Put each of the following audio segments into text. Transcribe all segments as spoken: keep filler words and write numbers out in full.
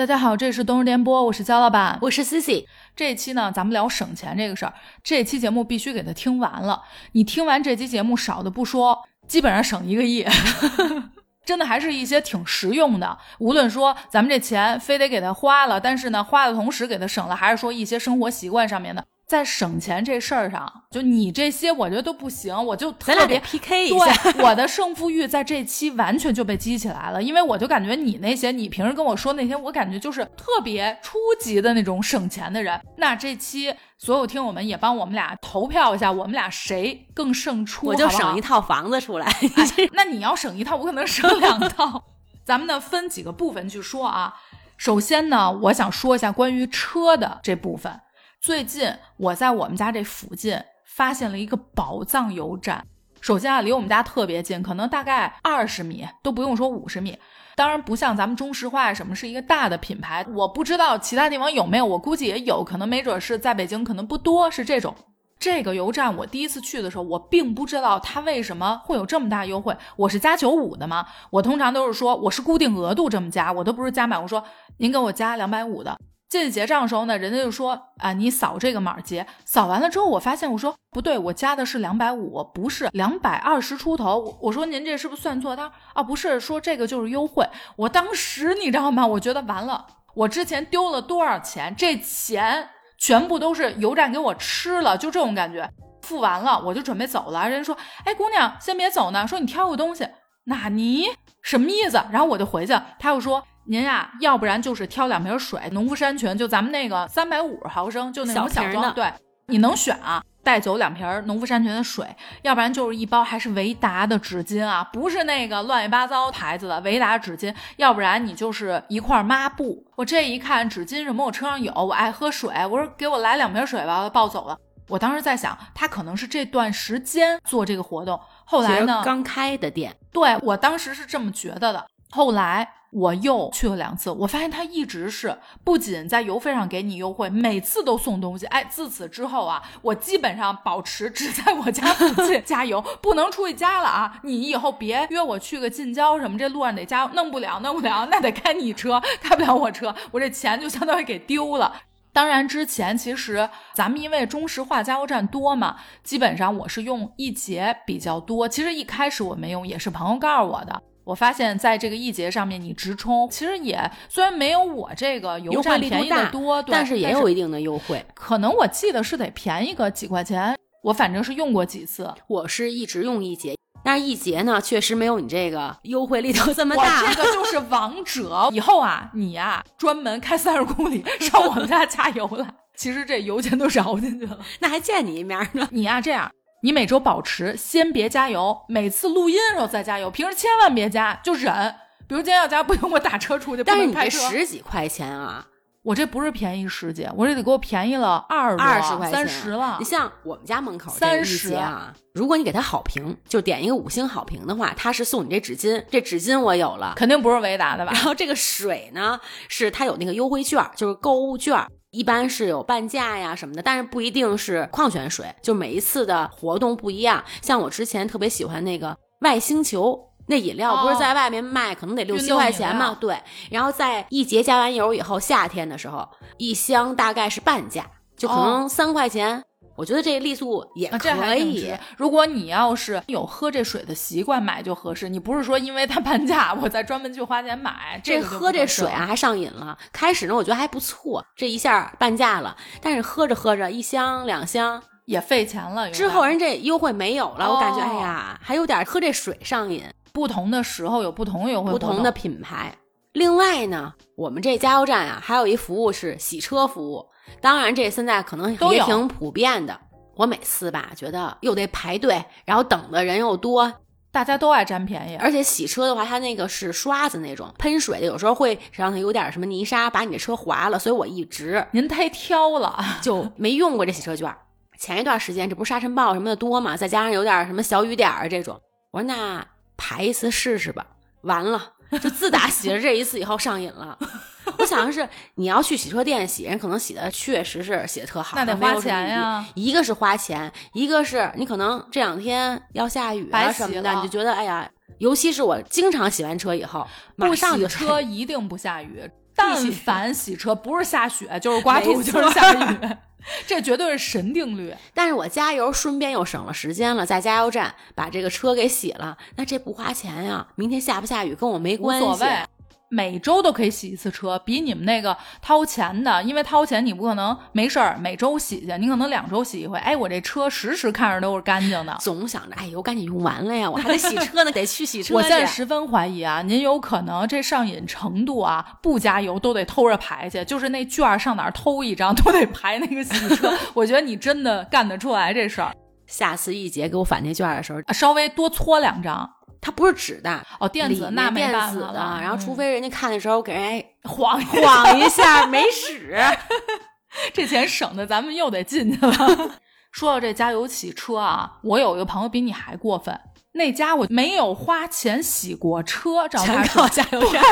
大家好，这里是东日电波，我是焦老板，我是 C C。 这一期呢咱们聊省钱这个事儿，这一期节目必须给它听完了，你听完这期节目少的不说，基本上省一个亿真的还是一些挺实用的，无论说咱们这钱非得给它花了，但是呢花的同时给它省了，还是说一些生活习惯上面的。在省钱这事儿上，就你这些我觉得都不行，我就特别咱俩别 P K 一下。对，我的胜负欲在这期完全就被激起来了，因为我就感觉你那些你平时跟我说那些，我感觉就是特别初级的那种省钱的人。那这期所有听友们也帮我们俩投票一下，我们俩谁更胜出，我就省一套房子出来哎，那你要省一套，我可能省两套咱们呢分几个部分去说啊。首先呢我想说一下关于车的这部分。最近我在我们家这附近发现了一个宝藏油站。首先啊，离我们家特别近，可能大概二十米，都不用说五十米。当然不像咱们中石化什么是一个大的品牌，我不知道其他地方有没有，我估计也有，可能没准是在北京，可能不多，是这种。这个油站我第一次去的时候，我并不知道它为什么会有这么大优惠。我是加九十五的嘛，我通常都是说我是固定额度这么加，我都不是加满，我说您给我加两百五十的。进去结账的时候呢，人家就说啊，你扫这个码结。扫完了之后我发现，我说不对，我加的是两百五十，不是两百二十出头。 我, 我说您这是不是算错？他啊不是，说这个就是优惠。我当时你知道吗，我觉得完了，我之前丢了多少钱，这钱全部都是油站给我吃了，就这种感觉。付完了我就准备走了，人家说哎姑娘先别走呢，说你挑个东西。那你什么意思？然后我就回去，他又说您啊，要不然就是挑两瓶水，农夫山泉，就咱们那个三百五十毫升，就那种小装，对，你能选啊，带走两瓶农夫山泉的水，要不然就是一包还是维达的纸巾啊，不是那个乱七八糟牌子的维达纸巾，要不然你就是一块抹布。我这一看纸巾什么我车上有，我爱喝水，我说给我来两瓶水吧，抱走了。我当时在想他可能是这段时间做这个活动，后来呢刚开的店，对，我当时是这么觉得的。后来我又去了两次，我发现他一直是不仅在邮费上给你优惠，每次都送东西。哎，自此之后啊，我基本上保持只在我家附近加油，不能出去加了啊！你以后别约我去个近郊什么，这路上得加油，弄不了，弄不了，那得开你车，开不了我车，我这钱就相当于给丢了。当然之前其实咱们因为中石化加油站多嘛，基本上我是用一节比较多。其实一开始我没用，也是朋友告诉我的。我发现在这个一节上面你直充，其实也虽然没有我这个油站便宜的多，但是也有一定的优惠，可能我记得是得便宜个几块钱，我反正是用过几次。我是一直用一节，但是一节呢确实没有你这个优惠力度这么大，我这个就是王者以后啊，你啊专门开三十公里上我们家加油来其实这油钱都是熬进去了，那还见你一面呢。你啊这样，你每周保持先别加油，每次录音的时候再加油，平时千万别加，就忍。比如今天要加，不用我打车出去，但是你这十几块钱啊，我这不是便宜十几，我这得给我便宜了二十多，二十块钱，三十了。你像我们家门口这一节啊，如果你给他好评，就点一个五星好评的话，他是送你这纸巾，这纸巾我有了，肯定不是维达的吧？然后这个水呢，是他有那个优惠券，就是购物券。一般是有半价呀什么的，但是不一定是矿泉水，就每一次的活动不一样。像我之前特别喜欢那个外星球，那饮料不是在外面卖、哦、可能得六七块钱嘛，对。然后在一节加完油以后，夏天的时候一箱大概是半价，就可能三块钱、哦，我觉得这力度也可以、啊、如果你要是有喝这水的习惯，买就合适，你不是说因为它半价我再专门去花钱买，这个喝这水啊还上瘾了。开始呢我觉得还不错，这一下半价了，但是喝着喝着一箱两箱也费钱了，之后人这优惠没有了、哦、我感觉哎呀还有点喝这水上瘾。不同的时候有不同优惠，不同的品牌。另外呢我们这加油站啊还有一服务是洗车服务，当然这现在可能也挺普遍的。我每次吧觉得又得排队，然后等的人又多，大家都爱占便宜。而且洗车的话它那个是刷子那种喷水的，有时候会让它有点什么泥沙把你的车划了，所以我一直您太挑了就没用过这洗车券。前一段时间这不是沙尘暴什么的多嘛，再加上有点什么小雨点这种，我说那排一次试试吧。完了，就自打洗了这一次以后上瘾了我想的是你要去洗车店洗，人可能洗的确实是洗的特好，那得花钱呀。一个是花钱，一个是你可能这两天要下雨啊什么的，你就觉得哎呀，尤其是我经常洗完车以后，不洗车一定不下雨，但凡洗车不是下雪就是刮土就是下雨，这绝对是神定律。但是我加油顺便又省了时间了，在加油站把这个车给洗了，那这不花钱呀、啊、明天下不下雨跟我没关系，无所谓，每周都可以洗一次车，比你们那个掏钱的，因为掏钱你不可能没事儿每周洗去，你可能两周洗一回，哎，我这车时时看着都是干净的，总想着哎油赶紧用完了呀，我还得洗车呢，得去洗车去。我现在十分怀疑啊，您有可能这上瘾程度啊，不加油都得偷着排去，就是那券上哪儿偷一张都得排那个洗车。我觉得你真的干得出来这事儿。下次一姐给我返那券的时候、啊、稍微多搓两张。它不是纸的哦，电子那没办法的，然后除非人家看的时候给人家、嗯、晃晃一下没使，这钱省的咱们又得进去了。说到这加油洗车啊，我有一个朋友比你还过分，那家我没有花钱洗过车，找他说加油站，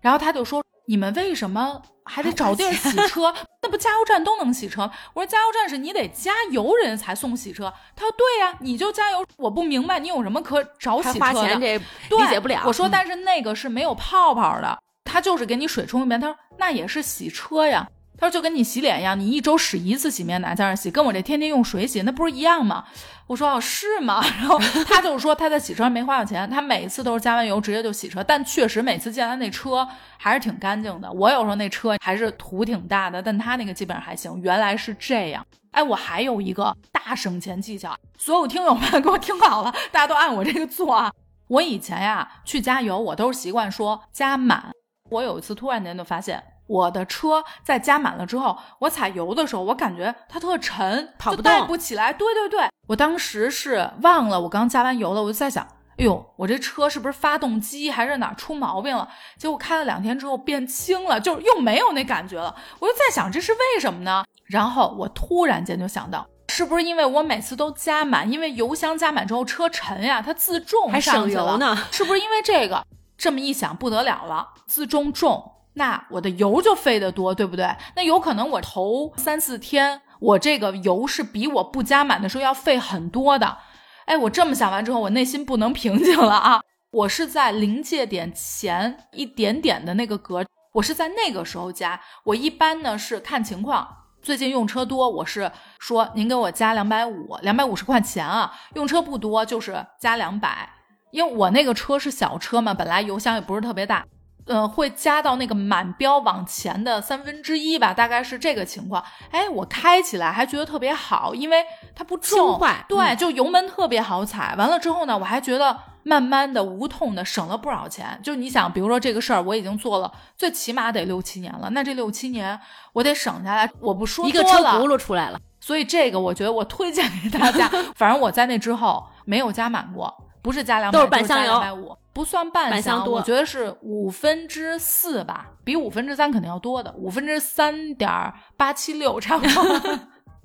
然后他就说你们为什么还得找地儿洗车？那不加油站都能洗车？我说加油站是你得加油人才送洗车。他说对呀、啊，你就加油。我不明白你有什么可找洗车的？花钱这理解不了。我说但是那个是没有泡泡的，他就是给你水冲一遍。他说那也是洗车呀。他说就跟你洗脸一样，你一周使一次洗面奶在那洗，跟我这天天用水洗那不是一样吗？我说哦是吗？然后他就是说他在洗车上没花过钱，他每次都是加完油直接就洗车，但确实每次见他那车还是挺干净的，我有时候那车还是土挺大的，但他那个基本上还行。原来是这样。哎，我还有一个大省钱技巧，所有听友们给我听好了，大家都按我这个做啊。我以前呀去加油我都是习惯说加满，我有一次突然间就发现我的车在加满了之后，我踩油的时候我感觉它特沉，跑不动，就带不起来。对对对，我当时是忘了我刚加完油了，我就在想哎呦我这车是不是发动机还是哪出毛病了，结果开了两天之后变轻了，就又没有那感觉了，我就在想这是为什么呢？然后我突然间就想到是不是因为我每次都加满，因为油箱加满之后车沉呀、啊、它自重还省油呢，是不是因为这个？这么一想不得了了，自重重那我的油就费得多，对不对？那有可能我头三四天我这个油是比我不加满的时候要费很多的。哎，我这么想完之后我内心不能平静了啊，我是在临界点前一点点的那个格，我是在那个时候加。我一般呢是看情况，最近用车多我是说您给我加两百五十块钱啊，用车不多就是加两百，因为我那个车是小车嘛，本来油箱也不是特别大，呃，会加到那个满标往前的三分之一吧，大概是这个情况。哎，我开起来还觉得特别好，因为它不重，对、嗯，就油门特别好踩。完了之后呢，我还觉得慢慢的无痛的省了不少钱。就你想，比如说这个事儿我已经做了，最起码得六七年了，那这六七年我得省下来，我不说多了一个车轱辘出来了。所以这个我觉得我推荐给大家，反正我在那之后没有加满过。不是加两百，都是半箱油，两百五十，不算半 箱, 半箱多，我觉得是五分之四吧，比五分之三肯定要多的，五分之三点八七六差不多。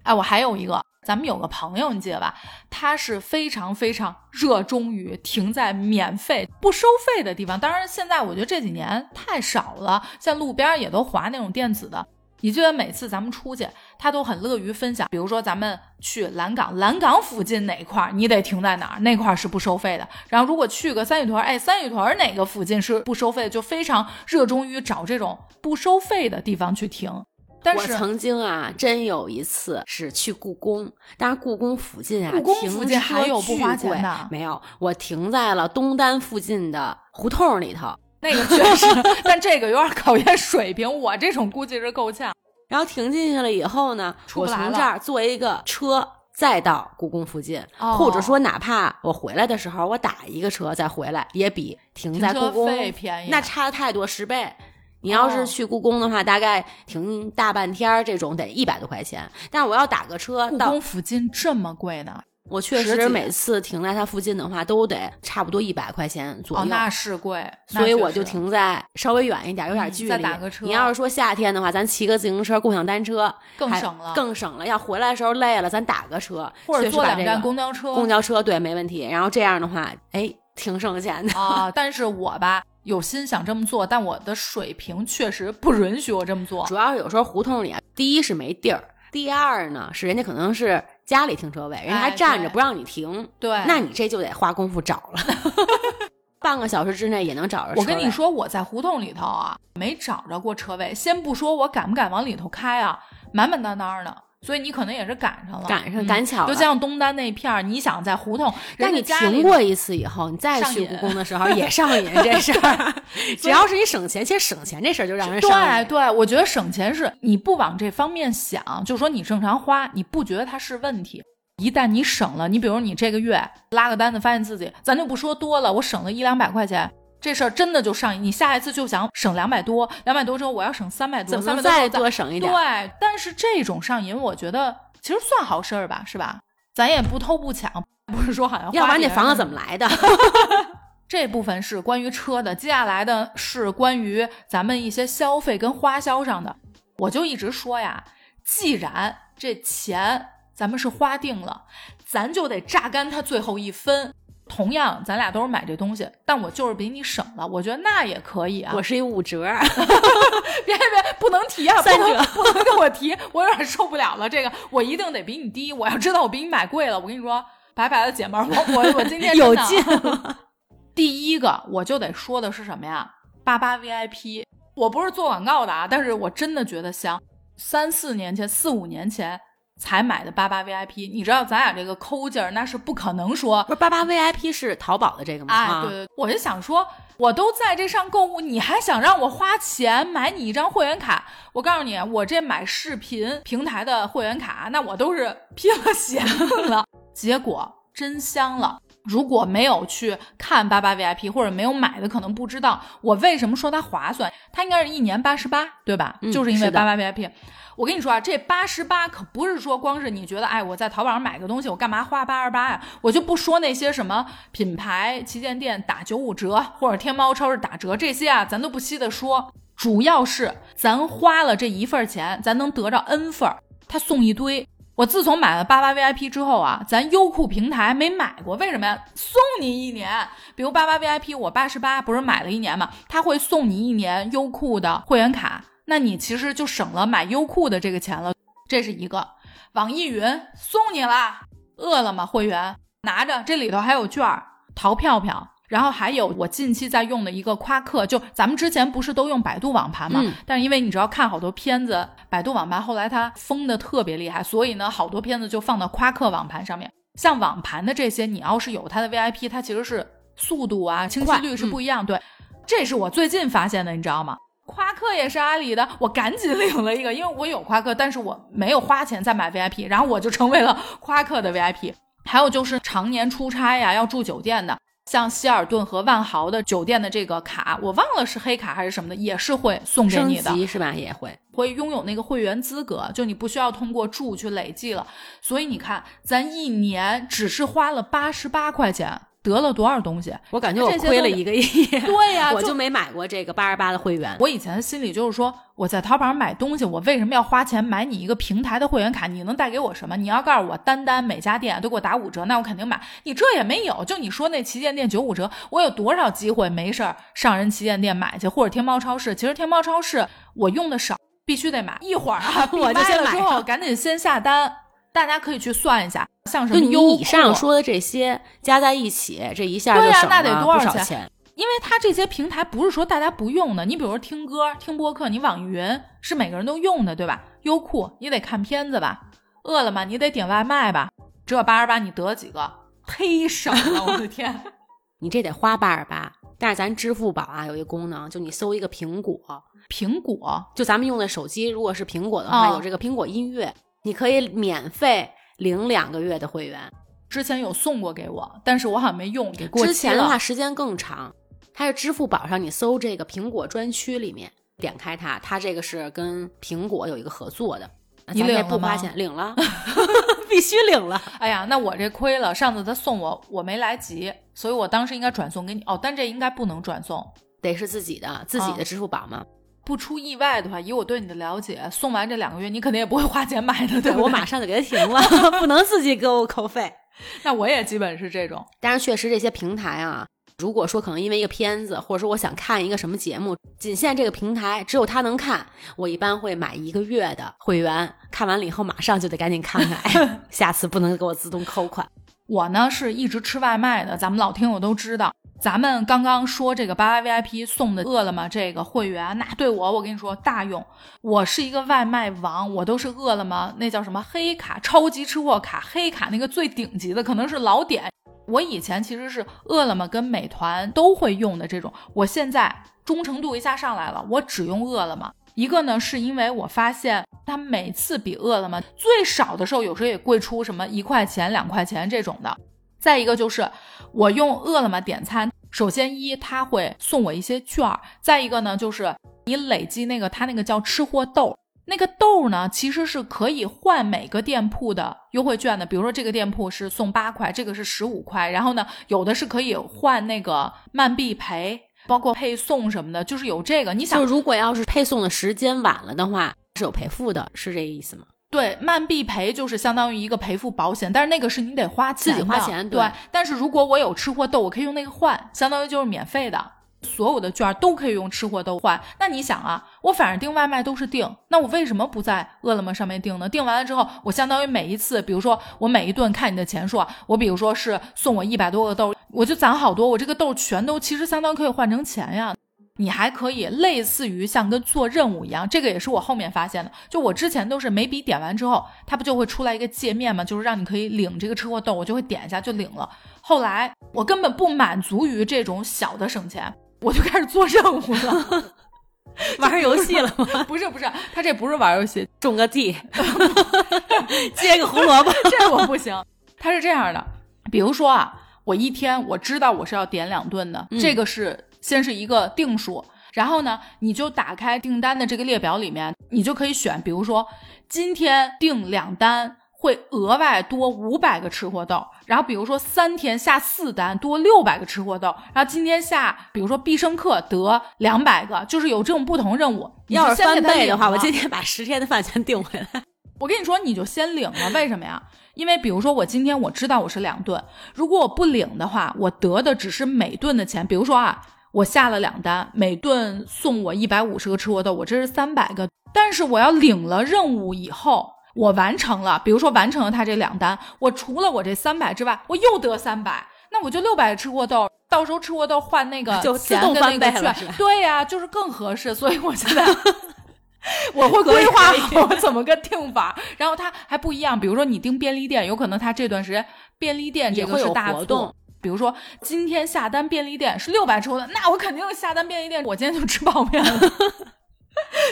哎，我还有一个，咱们有个朋友，你记得吧？他是非常非常热衷于停在免费不收费的地方，当然现在我觉得这几年太少了，像路边也都划那种电子的。你觉得每次咱们出去他都很乐于分享，比如说咱们去蓝港，蓝港附近哪块你得停在哪儿，那块是不收费的，然后如果去个三里屯，哎，三里屯哪个附近是不收费的，就非常热衷于找这种不收费的地方去停。但是我曾经啊真有一次是去故宫，但是故宫附近啊，故宫附近还有不花钱的？没有，我停在了东单附近的胡同里头，那个确实，但这个有点考验水平，我这种估计是够呛。然后停进去了以后呢，我从这儿坐一个车再到故宫附近、哦、或者说哪怕我回来的时候我打一个车再回来，也比停在故宫那差太多，十倍。你要是去故宫的话、哦、大概停大半天这种得一百多块钱，但是我要打个车到故宫附近这么贵呢？我确实每次停在它附近的话都得差不多一百块钱左右。哦，那是贵，所以我就停在稍微远一点，有点距离、嗯、再打个车。你要是说夏天的话咱骑个自行车共享单车更省了，更省了，要回来的时候累了咱打个车或者坐两站公交车、这个、公交车对没问题，然后这样的话哎挺省钱的啊、呃。但是我吧有心想这么做，但我的水平确实不允许我这么做，主要有时候胡同里啊，第一是没地儿，第二呢是人家可能是家里停车位，人家还站着不让你停、哎、对，那你这就得花功夫找了。半个小时之内也能找着车位。我跟你说，我在胡同里头啊，没找着过车位。先不说我敢不敢往里头开啊，满满当当的。所以你可能也是赶上了，赶上赶巧了，就像东单那片儿，你想在胡同，但你停过一次以后，你再去故宫的时候也上瘾这事儿。只要是你省钱，其实省钱这事儿就让人上瘾。对对，我觉得省钱是你不往这方面想，就是说你正常花，你不觉得它是问题。一旦你省了，你比如你这个月拉个单子，发现自己，咱就不说多了，我省了一两百块钱。这事儿真的就上瘾，你下一次就想省两百多，两百多之后我要省三百多，怎么能再多省一点？对，但是这种上瘾，我觉得其实算好事儿吧，是吧？咱也不偷不抢，不是说好像花，要不然那房子怎么来的？这部分是关于车的，接下来的是关于咱们一些消费跟花销上的。我就一直说呀，既然这钱咱们是花定了，咱就得榨干它最后一分。同样咱俩都是买这东西，但我就是比你省了，我觉得那也可以啊。我是一五折别别不能提啊，不能不能跟我提，我有点受不了了，这个我一定得比你低，我要知道我比你买贵了，我跟你说白白的姐妹，我我我今天有劲了。第一个我就得说的是什么呀，八八 V I P， 我不是做广告的啊，但是我真的觉得香，三四年前四五年前才买的八八 V I P， 你知道咱俩这个抠劲儿，那是不可能说。不是八八 V I P 是淘宝的这个吗？哎，对对，我就想说，我都在这上购物，你还想让我花钱买你一张会员卡？我告诉你，我这买视频平台的会员卡，那我都是拼了血了。结果真香了。如果没有去看八八 V I P 或者没有买的，可能不知道我为什么说它划算。它应该是一年八十八，对吧？嗯，就是因为八八 V I P。我跟你说啊，这八十八可不是说光是你觉得，哎，我在淘宝上买个东西，我干嘛花八十八呀？我就不说那些什么品牌旗舰店打九五折，或者天猫超市打折这些啊，咱都不细的说。主要是咱花了这一份钱，咱能得到 N 份，它送一堆。我自从买了 八八 V I P 之后啊，咱优酷平台没买过，为什么呀？送你一年，比如 八八 V I P 我八十八不是买了一年嘛，它会送你一年优酷的会员卡，那你其实就省了买优酷的这个钱了，这是一个。网易云送你啦，饿了么会员拿着，这里头还有券淘票票，然后还有我近期在用的一个夸克，就咱们之前不是都用百度网盘嘛，嗯，但是因为你知道看好多片子，百度网盘后来它封的特别厉害，所以呢好多片子就放到夸克网盘上面。像网盘的这些，你要是有它的 V I P， 它其实是速度啊清晰率是不一样，嗯，对，这是我最近发现的，你知道吗？夸克也是阿里的，我赶紧领了一个，因为我有夸克，但是我没有花钱再买 V I P， 然后我就成为了夸克的 V I P。 还有就是常年出差呀要住酒店的，像希尔顿和万豪的酒店的这个卡，我忘了是黑卡还是什么的，也是会送给你的，升级是吧？也会会拥有那个会员资格，就你不需要通过住去累计了。所以你看，咱一年只是花了八十八块钱，得了多少东西？我感觉我亏了一个亿。对呀，啊，我就没买过这个八十八的会员。我以前心里就是说，我在淘宝上买东西，我为什么要花钱买你一个平台的会员卡？你能带给我什么？你要告诉我单单每家店都给我打五折，那我肯定买。你这也没有，就你说那旗舰店九五折，我有多少机会没事儿上人旗舰店买去，或者天猫超市？其实天猫超市我用的少，必须得买。一会儿啊，我就先买之后赶紧先下单。大家可以去算一下，像什么优酷，就你以上说的这些加在一起，这一下就省了，对，啊，那得多少 钱, 钱？因为它这些平台不是说大家不用的，你比如说听歌、听播客，你网易云是每个人都用的，对吧？优酷你得看片子吧，饿了么你得点外卖吧，这八十八你得几个？忒省了，我的天！你这得花八十八。但是咱支付宝啊有一个功能，就你搜一个苹果，苹果就咱们用的手机，如果是苹果的话，哦，有这个苹果音乐。你可以免费领两个月的会员，之前有送过给我，但是我好像没用，给过期了。之前的话时间更长，它是支付宝上你搜这个苹果专区里面点开它，它这个是跟苹果有一个合作的。你领了吗？不花钱，领了，必须领了。哎呀，那我这亏了，上次他送我，我没来及，所以我当时应该转送给你。哦，但这应该不能转送，得是自己的，自己的支付宝嘛。哦，不出意外的话，以我对你的了解，送完这两个月你肯定也不会花钱买的，对吧？我马上就给它停了不能自己给我扣费。那我也基本是这种。但是确实这些平台啊，如果说可能因为一个片子，或者说我想看一个什么节目，仅限这个平台只有它能看，我一般会买一个月的会员，看完了以后马上就得赶紧看看下次不能给我自动扣款。我呢是一直吃外卖的，咱们老听友都知道，咱们刚刚说这个八八 V I P 送的饿了么这个会员，那对我我跟你说大用，我是一个外卖王，我都是饿了么那叫什么黑卡，超级吃货卡，黑卡那个最顶级的，可能是老点。我以前其实是饿了么跟美团都会用的这种，我现在忠诚度一下上来了，我只用饿了么。一个呢是因为我发现它每次比饿了么最少的时候有时候也贵出什么一块钱两块钱这种的。再一个就是我用饿了么点餐，首先一它会送我一些券，再一个呢就是你累积那个它那个叫吃货豆，那个豆呢其实是可以换每个店铺的优惠券的，比如说这个店铺是送八块，这个是十五块，然后呢有的是可以换那个慢必赔，包括配送什么的，就是有这个。你想就如果要是配送的时间晚了的话是有赔付的，是这意思吗？对，慢必赔就是相当于一个赔付保险，但是那个是你得花钱的，自己花钱。 对, 对，但是如果我有吃货豆我可以用那个换，相当于就是免费的，所有的券都可以用吃货豆换。那你想啊，我反正订外卖都是订，那我为什么不在饿了么上面订呢？订完了之后我相当于每一次，比如说我每一顿看你的钱数，我比如说是送我一百多个豆，我就攒好多，我这个豆全都其实相当于可以换成钱呀。你还可以类似于像跟做任务一样，这个也是我后面发现的，就我之前都是每笔点完之后它不就会出来一个界面吗，就是让你可以领这个吃货豆，我就会点一下就领了。后来我根本不满足于这种小的省钱，我就开始做任务了。玩游戏了吗？不是不是，他这不是玩游戏，种个地接个胡萝卜这我不行。他是这样的，比如说啊，我一天我知道我是要点两顿的、嗯、这个是先是一个定数，然后呢你就打开订单的这个列表里面，你就可以选，比如说今天订两单会额外多五百个吃货豆，然后比如说三天下四单多六百个吃货豆，然后今天下比如说必胜客得两百个，就是有这种不同任务。你要是翻倍的话，我今天把十天的饭全订回来。我跟你说你就先领了，为什么呀？因为比如说我今天我知道我是两顿，如果我不领的话，我得的只是每顿的钱。比如说啊，我下了两单，每顿送我一百五十个吃货豆，我这是三百个，但是我要领了任务以后我完成了，比如说完成了他这两单，我除了我这三百之外我又得三百，那我就六百吃货豆，到时候吃货豆换那个就自动翻倍了。对呀、啊、就是更合适。所以我现在我会规划好我怎么个定法。然后它还不一样，比如说你订便利店，有可能它这段时间便利店这个是大活动，比如说今天下单便利店是六百吃货豆，那我肯定下单便利店，我今天就吃泡面了。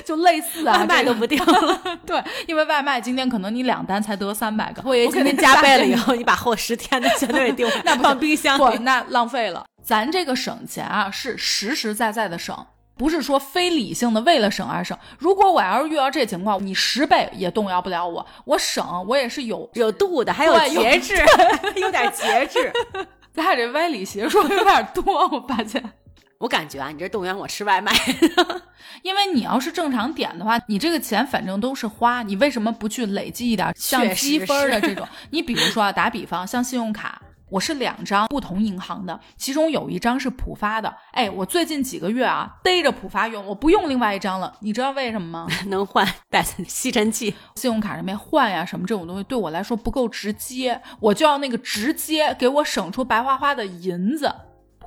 就类似啊，外卖都不定了。对，因为外卖今天可能你两单才得三百个，我以为今天加倍了以后，你把货十天的全都给丢，那放冰箱里，那浪费了。咱这个省钱啊，是实实在在的省，不是说非理性的为了省而省。如果我要是遇到这情况，你十倍也动摇不了我，我省我也是有有度的，还有节制，有点节制。咱俩这歪理邪说有点多，我发现。我感觉啊，你这动员我吃外卖。因为你要是正常点的话，你这个钱反正都是花，你为什么不去累积一点像积分的这种？你比如说啊，打比方，像信用卡，我是两张不同银行的，其中有一张是浦发的。哎，我最近几个月啊，逮着浦发用，我不用另外一张了。你知道为什么吗？能换带吸尘器，信用卡上面换呀什么这种东西，对我来说不够直接，我就要那个直接给我省出白花花的银子。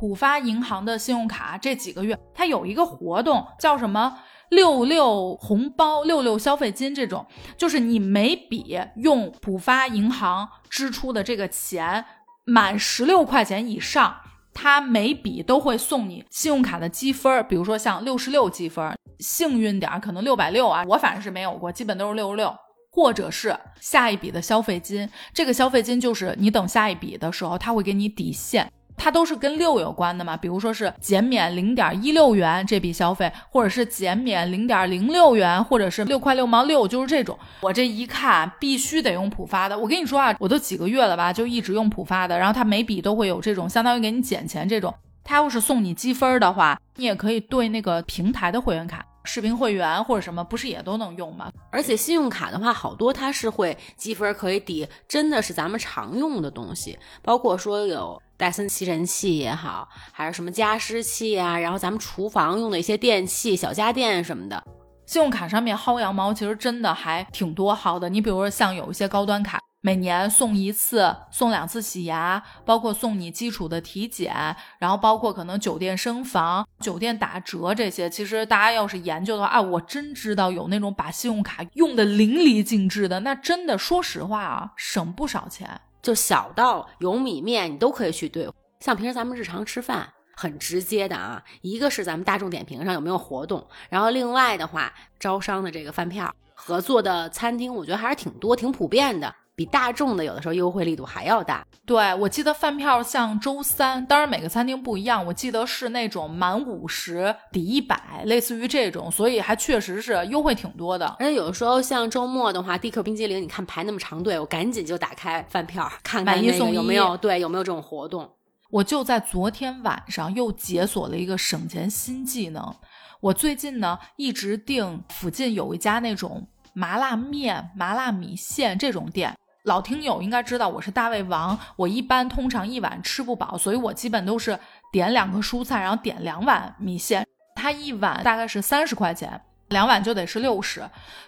浦发银行的信用卡这几个月它有一个活动叫什么六六红包六六消费金，这种就是你每笔用浦发银行支出的这个钱满十六块钱以上，它每笔都会送你信用卡的积分，比如说像六十六积分，幸运点可能六百六十啊，我反正是没有过，基本都是六十六，或者是下一笔的消费金，这个消费金就是你等下一笔的时候它会给你抵现，它都是跟六有关的嘛，比如说是减免 零点一六 元这笔消费，或者是减免 零点零六 元，或者是六块六毛六，就是这种。我这一看必须得用浦发的，我跟你说啊，我都几个月了吧，就一直用浦发的，然后它每笔都会有这种相当于给你减钱这种。它要是送你积分的话，你也可以对那个平台的会员卡，视频会员或者什么，不是也都能用吗？而且信用卡的话好多它是会积分可以抵，真的是咱们常用的东西，包括说有戴森吸尘器也好，还是什么加湿器啊，然后咱们厨房用的一些电器小家电什么的。信用卡上面薅羊毛其实真的还挺多薅的，你比如说像有一些高端卡，每年送一次送两次洗牙，包括送你基础的体检，然后包括可能酒店升房、酒店打折，这些其实大家要是研究的话、啊、我真知道有那种把信用卡用的淋漓尽致的，那真的说实话啊，省不少钱，就小到油米面你都可以去兑。像平时咱们日常吃饭很直接的啊，一个是咱们大众点评上有没有活动，然后另外的话招商的这个饭票合作的餐厅，我觉得还是挺多挺普遍的，比大众的有的时候优惠力度还要大。对，我记得饭票像周三，当然每个餐厅不一样，我记得是那种满五十抵一百，类似于这种，所以还确实是优惠挺多的。而且有的时候像周末的话，地克冰激凌你看排那么长队，我赶紧就打开饭票看看那个有没有，对，有没有这种活动。我就在昨天晚上又解锁了一个省钱新技能。我最近呢一直订附近有一家那种麻辣面、麻辣米线这种店。老听友应该知道我是大胃王，我一般通常一碗吃不饱，所以我基本都是点两个蔬菜，然后点两碗米线。它一碗大概是三十块钱，两碗就得是六十。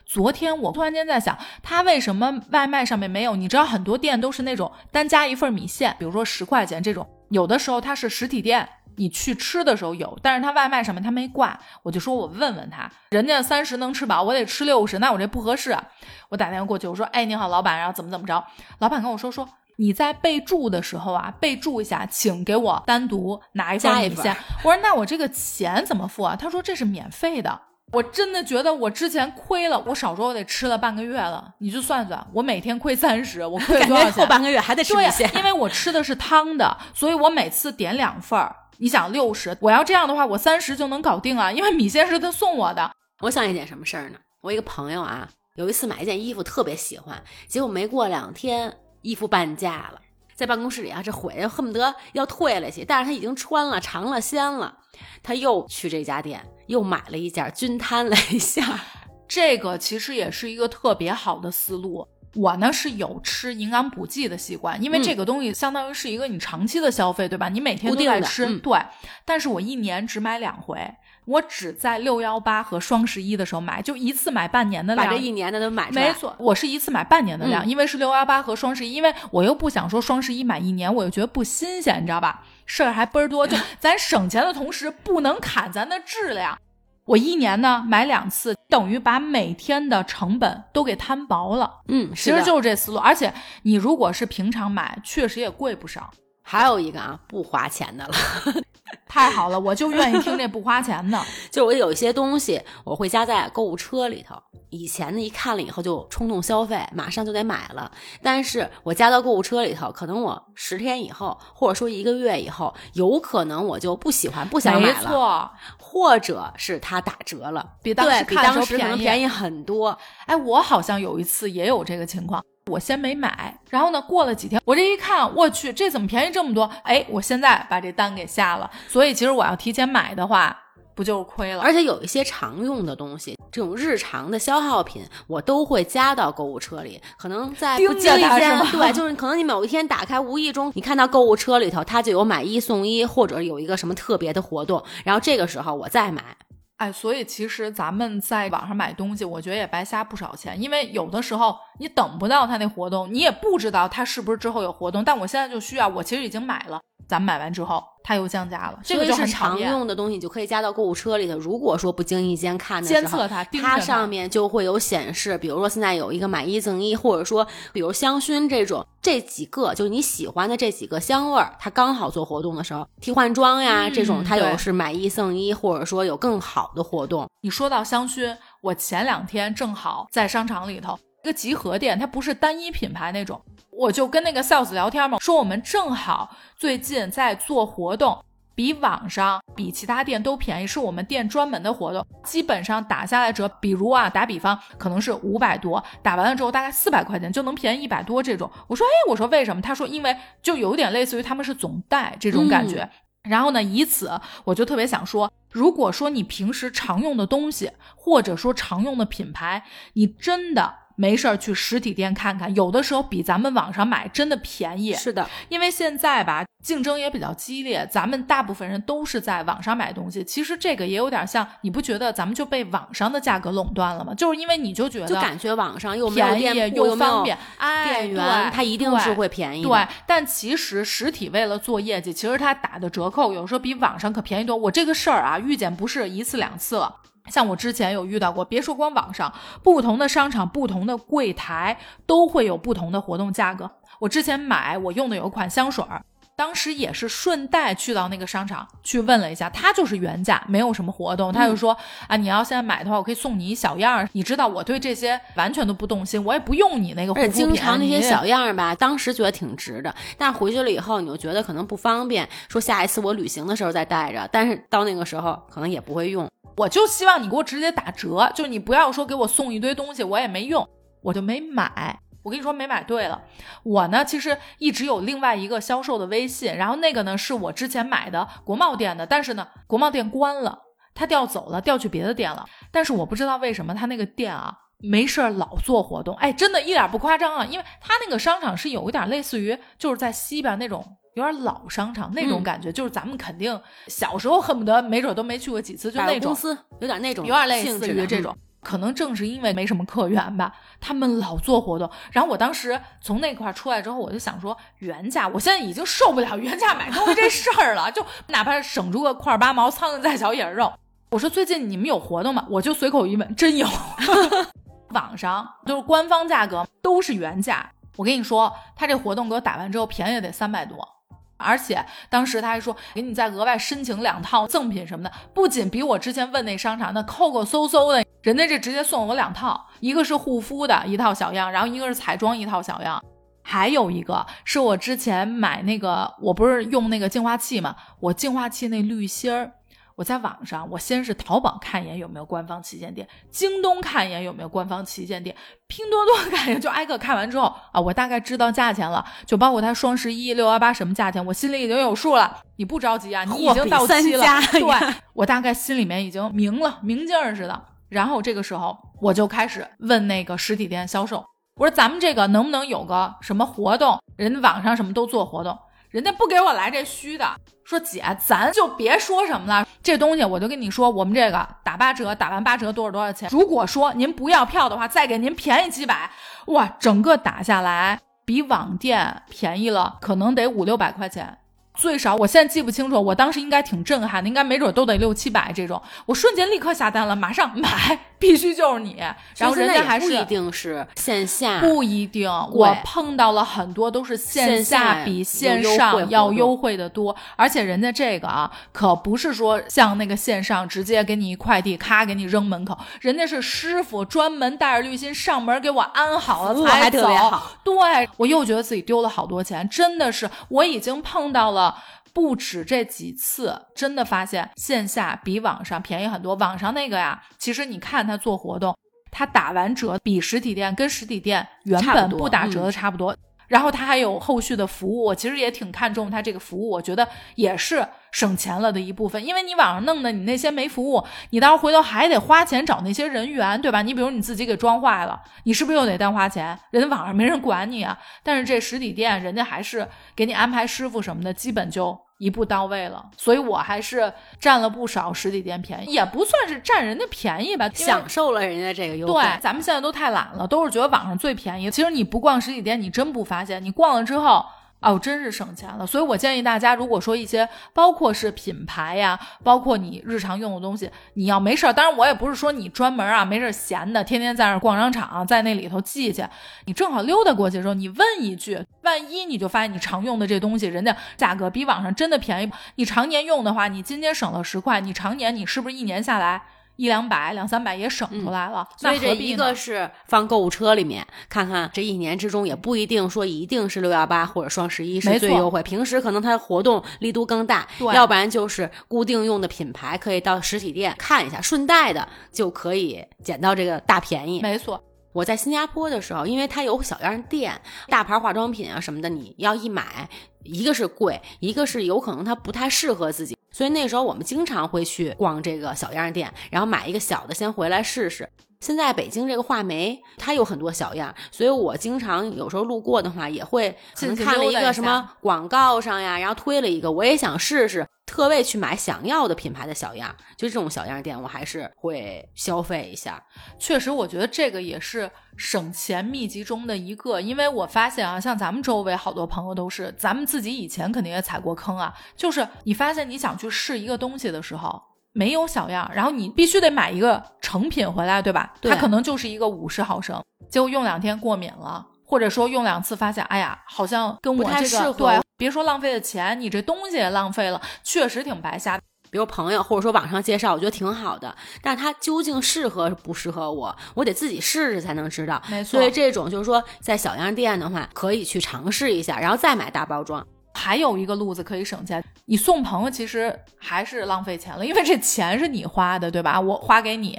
昨天我突然间在想，它为什么外卖上面没有？你知道很多店都是那种单加一份米线，比如说十块钱这种，有的时候它是实体店你去吃的时候有，但是它外卖上面它没挂。我就说我问问他，人家三十能吃饱，我得吃六十，那我这不合适啊。我打电话过去，我说哎，你好老板，然后怎么怎么着，老板跟我说说你在备注的时候啊，备注一下，请给我单独拿一份米线。我说那我这个钱怎么付啊？他说这是免费的。我真的觉得我之前亏了，我少说我得吃了半个月了，你就算算我每天亏三十，我亏了多少钱，感觉后半个月还得吃米线。对，因为我吃的是汤的，所以我每次点两份，你想六十，我要这样的话我三十就能搞定啊，因为米线是他送我的。我想一件什么事儿呢，我一个朋友啊，有一次买一件衣服特别喜欢，结果没过两天衣服半价了，在办公室里啊这悔恨不得要退了去，但是他已经穿了尝了鲜了，他又去这家店又买了一件，均摊了一下。这个其实也是一个特别好的思路。我呢是有吃营养补剂的习惯，因为这个东西相当于是一个你长期的消费，对吧？你每天都在吃，嗯、对。但是我一年只买两回，我只在六一八和双十一的时候买，就一次买半年的量，把这一年的都买出来。没错，我是一次买半年的量，嗯、因为是六一八和双十一，因为我又不想说双十一买一年，我又觉得不新鲜，你知道吧？事儿还倍儿多，就咱省钱的同时不能砍咱的质量。我一年呢买两次，等于把每天的成本都给摊薄了。嗯，其实就是这思路。而且你如果是平常买，确实也贵不少。还有一个啊，不花钱的了。太好了，我就愿意听这不花钱的。就是我有一些东西我会加在购物车里头，以前呢一看了以后就冲动消费，马上就得买了，但是我加到购物车里头，可能我十天以后或者说一个月以后，有可能我就不喜欢不想买了，没错，或者是它打折了，比当时看的时候可能便宜很多。哎，我好像有一次也有这个情况，我先没买，然后呢过了几天我这一看，我去，这怎么便宜这么多，哎，我现在把这单给下了。所以其实我要提前买的话不就是亏了。而且有一些常用的东西，这种日常的消耗品我都会加到购物车里，可能在不经意间，对，就是可能你某一天打开，无意中你看到购物车里头它就有买一送一，或者有一个什么特别的活动，然后这个时候我再买。哎，所以其实咱们在网上买东西，我觉得也白瞎不少钱，因为有的时候你等不到它那活动，你也不知道它是不是之后有活动，但我现在就需要，我其实已经买了，咱们买完之后它又降价了，这个就很常见。所以是常用的东西你就可以加到购物车里的，如果说不经意间看的时候监测它，它上面就会有显示，比如说现在有一个买一赠一，或者说比如香薰这种，这几个就是你喜欢的这几个香味，它刚好做活动的时候，替换装呀、嗯、这种它有是买一赠一，或者说有更好的活动。你说到香薰，我前两天正好在商场里头一个集合店，它不是单一品牌那种，我就跟那个 sales 聊天嘛，说我们正好最近在做活动，比网上比其他店都便宜，是我们店专门的活动，基本上打下来折，比如啊打比方可能是五百多，打完了之后大概四百块钱就能便宜一百多这种。我说哎，我说为什么？他说因为就有点类似于他们是总代这种感觉、嗯然后呢，以此我就特别想说，如果说你平时常用的东西，或者说常用的品牌，你真的没事去实体店看看，有的时候比咱们网上买真的便宜。是的，因为现在吧竞争也比较激烈，咱们大部分人都是在网上买东西，其实这个也有点像，你不觉得咱们就被网上的价格垄断了吗？就是因为你就觉得就感觉网上又没有店铺又方便，哎，店员它一定是会便宜的。 对, 对，但其实实体为了做业绩，其实它打的折扣有时候比网上可便宜多。我这个事儿啊遇见不是一次两次了，像我之前有遇到过，别说光网上，不同的商场不同的柜台都会有不同的活动价格。我之前买我用的有款香水，当时也是顺带去到那个商场去问了一下，他就是原价没有什么活动，他就说、嗯、啊，你要现在买的话我可以送你一小样。你知道我对这些完全都不动心，我也不用你那个护肤品，经常那些小样吧当时觉得挺值的，但回去了以后你就觉得可能不方便，说下一次我旅行的时候再带着，但是到那个时候可能也不会用。我就希望你给我直接打折，就你不要说给我送一堆东西我也没用，我就没买。我跟你说没买对了，我呢其实一直有另外一个销售的微信，然后那个呢是我之前买的国贸店的，但是呢国贸店关了，他调走了，调去别的店了，但是我不知道为什么他那个店啊没事老做活动，哎，真的一点不夸张啊，因为他那个商场是有一点类似于就是在西边那种有点老商场那种感觉、嗯、就是咱们肯定小时候恨不得没准都没去过几次，就那种公司有点那种有点类似于这种、嗯，可能正是因为没什么客源吧，他们老做活动。然后我当时从那块出来之后，我就想说原价，我现在已经受不了原价买东西这事儿了，就哪怕省出个块八毛苍蝇在小野肉。我说最近你们有活动吗？我就随口一问，真有。网上就是官方价格都是原价，我跟你说，他这活动给我打完之后便宜也得三百多。而且当时他还说给你再额外申请两套赠品什么的，不仅比我之前问那商场那扣扣搜搜的，人家这直接送我两套，一个是护肤的一套小样，然后一个是彩妆一套小样，还有一个是我之前买那个，我不是用那个净化器嘛，我净化器那滤芯儿，我在网上我先是淘宝看一眼有没有官方旗舰店，京东看一眼有没有官方旗舰店，拼多多看一眼，就挨个看完之后啊，我大概知道价钱了，就包括它双十一六幺八什么价钱我心里已经有数了。你不着急啊，你已经到期了，对，我大概心里面已经明了，明镜似的。然后这个时候我就开始问那个实体店销售，我说咱们这个能不能有个什么活动，人家网上什么都做活动，人家不给我来这虚的，说姐咱就别说什么了，这东西我就跟你说我们这个打八折，打完八折多少多少钱，如果说您不要票的话再给您便宜几百。哇，整个打下来比网店便宜了可能得五六百块钱最少，我现在记不清楚，我当时应该挺震撼的，应该没准都得六七百这种，我瞬间立刻下单了，马上买，必须就是你。然后人家还是不一定是线下，不一定，我碰到了很多都是线下比线上要优惠的多，而且人家这个啊可不是说像那个线上直接给你一快递咔给你扔门口，人家是师傅专门带着滤芯上门给我安好了才走，对，我又觉得自己丢了好多钱，真的是我已经碰到了不止这几次，真的发现线下比网上便宜很多。网上那个呀，其实你看他做活动，他打完折比实体店跟实体店原本不打折的差不多，然后他还有后续的服务，我其实也挺看重他这个服务，我觉得也是省钱了的一部分，因为你网上弄的你那些没服务，你到时候回头还得花钱找那些人员，对吧？你比如你自己给装坏了，你是不是又得单花钱？人家网上没人管你啊，但是这实体店人家还是给你安排师傅什么的，基本就一步到位了，所以我还是占了不少实体店便宜，也不算是占人家便宜吧，享受了人家这个优惠。对，咱们现在都太懒了，都是觉得网上最便宜，其实你不逛实体店你真不发现，你逛了之后哦真是省钱了。所以我建议大家，如果说一些包括是品牌呀，包括你日常用的东西，你要没事，当然我也不是说你专门啊没事闲的天天在那逛商场在那里头记去，你正好溜达过去的时候你问一句，万一你就发现你常用的这东西人家价格比网上真的便宜，你常年用的话你今天省了十块，你常年你是不是一年下来一两百两三百也省出来了、嗯、所以这一个是放购物车里面看看，这一年之中也不一定说一定是六一八或者双十一是最优惠，平时可能它的活动力度更大，要不然就是固定用的品牌可以到实体店看一下，顺带的就可以捡到这个大便宜。没错，我在新加坡的时候，因为它有小样店，大牌化妆品啊什么的，你要一买一个是贵，一个是有可能它不太适合自己，所以那时候我们经常会去逛这个小样店，然后买一个小的先回来试试。现在北京这个话梅它有很多小样，所以我经常有时候路过的话也会可能看了一个什么广告上呀，然后推了一个我也想试试，特为去买想要的品牌的小样，就这种小样店我还是会消费一下。确实我觉得这个也是省钱秘籍中的一个，因为我发现啊，像咱们周围好多朋友都是，咱们自己以前肯定也踩过坑啊，就是你发现你想去试一个东西的时候没有小样，然后你必须得买一个成品回来，对吧？对，它可能就是一个五十毫升，结果用两天过敏了，或者说用两次发现哎呀好像跟我这个对，别说浪费的钱，你这东西也浪费了，确实挺白瞎的。比如朋友或者说网上介绍我觉得挺好的，但它究竟适合不适合我，我得自己试试才能知道。没错，所以这种就是说在小样店的话可以去尝试一下，然后再买大包装。还有一个路子可以省钱，你送朋友其实还是浪费钱了，因为这钱是你花的，对吧？我花给你，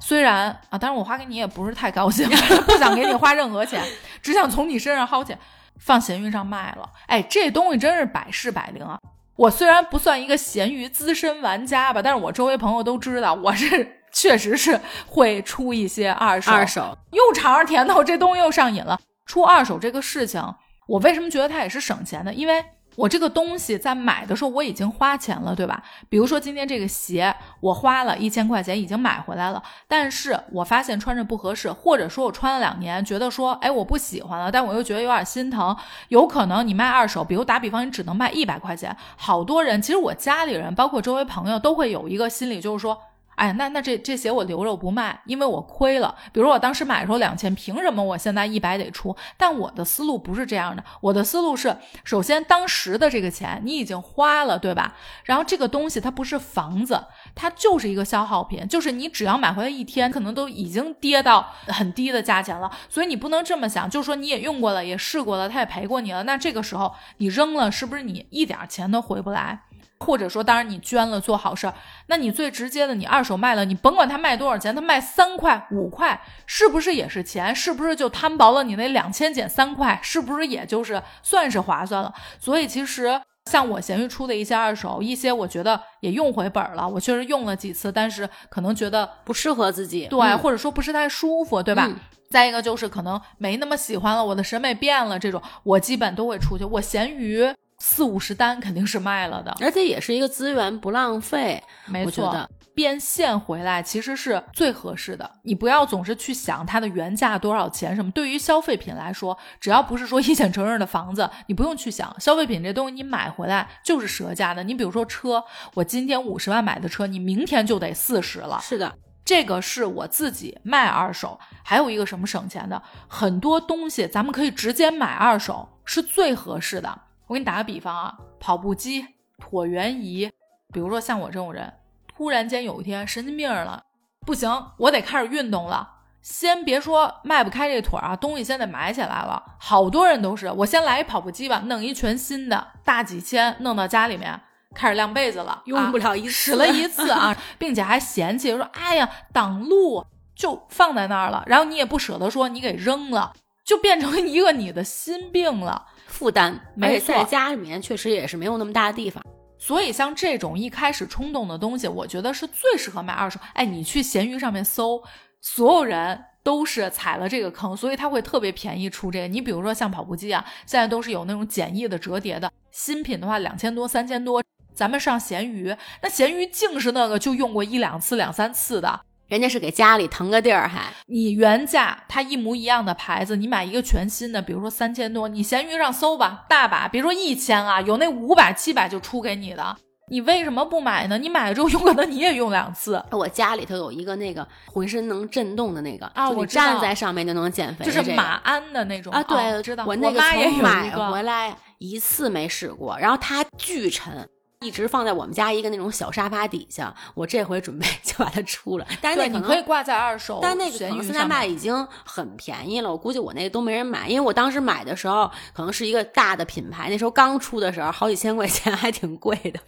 虽然啊，当然我花给你也不是太高兴不想给你花任何钱只想从你身上薅钱，放闲鱼上卖了。哎，这东西真是百试百灵啊！我虽然不算一个闲鱼资深玩家吧，但是我周围朋友都知道我是确实是会出一些二手，二手又尝上甜头，这东西又上瘾了。出二手这个事情我为什么觉得它也是省钱的？因为我这个东西在买的时候我已经花钱了，对吧？比如说今天这个鞋我花了一千块钱已经买回来了，但是我发现穿着不合适，或者说我穿了两年觉得说哎我不喜欢了，但我又觉得有点心疼，有可能你卖二手，比如打比方你只能卖一百块钱。好多人，其实我家里人包括周围朋友都会有一个心理，就是说哎，那那这这鞋我留着我不卖，因为我亏了。比如我当时买的时候两千，凭什么我现在一百得出？但我的思路不是这样的，我的思路是，首先当时的这个钱你已经花了，对吧？然后这个东西它不是房子，它就是一个消耗品，就是你只要买回来一天，可能都已经跌到很低的价钱了，所以你不能这么想，就是说你也用过了，也试过了，它也赔过你了，那这个时候你扔了，是不是你一点钱都回不来？或者说当然你捐了做好事儿，那你最直接的你二手卖了，你甭管他卖多少钱，他卖三块五块是不是也是钱？是不是就摊薄了你那两千减三块？是不是也就是算是划算了？所以其实像我闲鱼出的一些二手，一些我觉得也用回本了，我确实用了几次，但是可能觉得不适合自己，对、嗯、或者说不是太舒服，对吧、嗯、再一个就是可能没那么喜欢了，我的审美变了，这种我基本都会出去。我闲鱼四五十单肯定是卖了的，而且也是一个资源不浪费，没错，我觉得变现回来其实是最合适的。你不要总是去想它的原价多少钱什么，对于消费品来说，只要不是说一线城市的房子，你不用去想消费品这东西，你买回来就是折价的。你比如说车，我今天五十万买的车，你明天就得四十了，是的。这个是我自己卖二手。还有一个什么省钱的，很多东西咱们可以直接买二手是最合适的。我给你打个比方啊，跑步机、椭圆仪，比如说像我这种人，突然间有一天神经病了，不行，我得开始运动了。先别说迈不开这腿啊，东西先得买起来了。好多人都是，我先来一跑步机吧，弄一全新的，大几千，弄到家里面开始晾被子了，用不了一次，使了一次啊，并且还嫌弃说，哎呀，挡路，就放在那儿了。然后你也不舍得说你给扔了，就变成一个你的心病了。负担，没错，在家里面确实也是没有那么大的地方，所以像这种一开始冲动的东西，我觉得是最适合买二手。哎，你去闲鱼上面搜，所有人都是踩了这个坑，所以它会特别便宜出这个。你比如说像跑步机啊，现在都是有那种简易的折叠的，新品的话两千多、三千多，咱们上闲鱼，那闲鱼竟是那个就用过一两次、两三次的。人家是给家里腾个地儿，还你原价它一模一样的牌子，你买一个全新的，比如说三千多，你闲鱼上搜吧，大把，别说一千啊，有那五百七百就出给你的，你为什么不买呢？你买了之后有可能你也用两次。我家里头有一个那个浑身能震动的那个啊，我站在上面就能减肥，就是马鞍的那种啊。对，哦、知道我那个从买回来一次没试过，然后它巨沉。一直放在我们家一个那种小沙发底下，我这回准备就把它出了。但是那可能你可以挂在二手，但那个可能现在卖已经很便宜了，我估计我那个都没人买，因为我当时买的时候可能是一个大的品牌，那时候刚出的时候好几千块钱还挺贵的。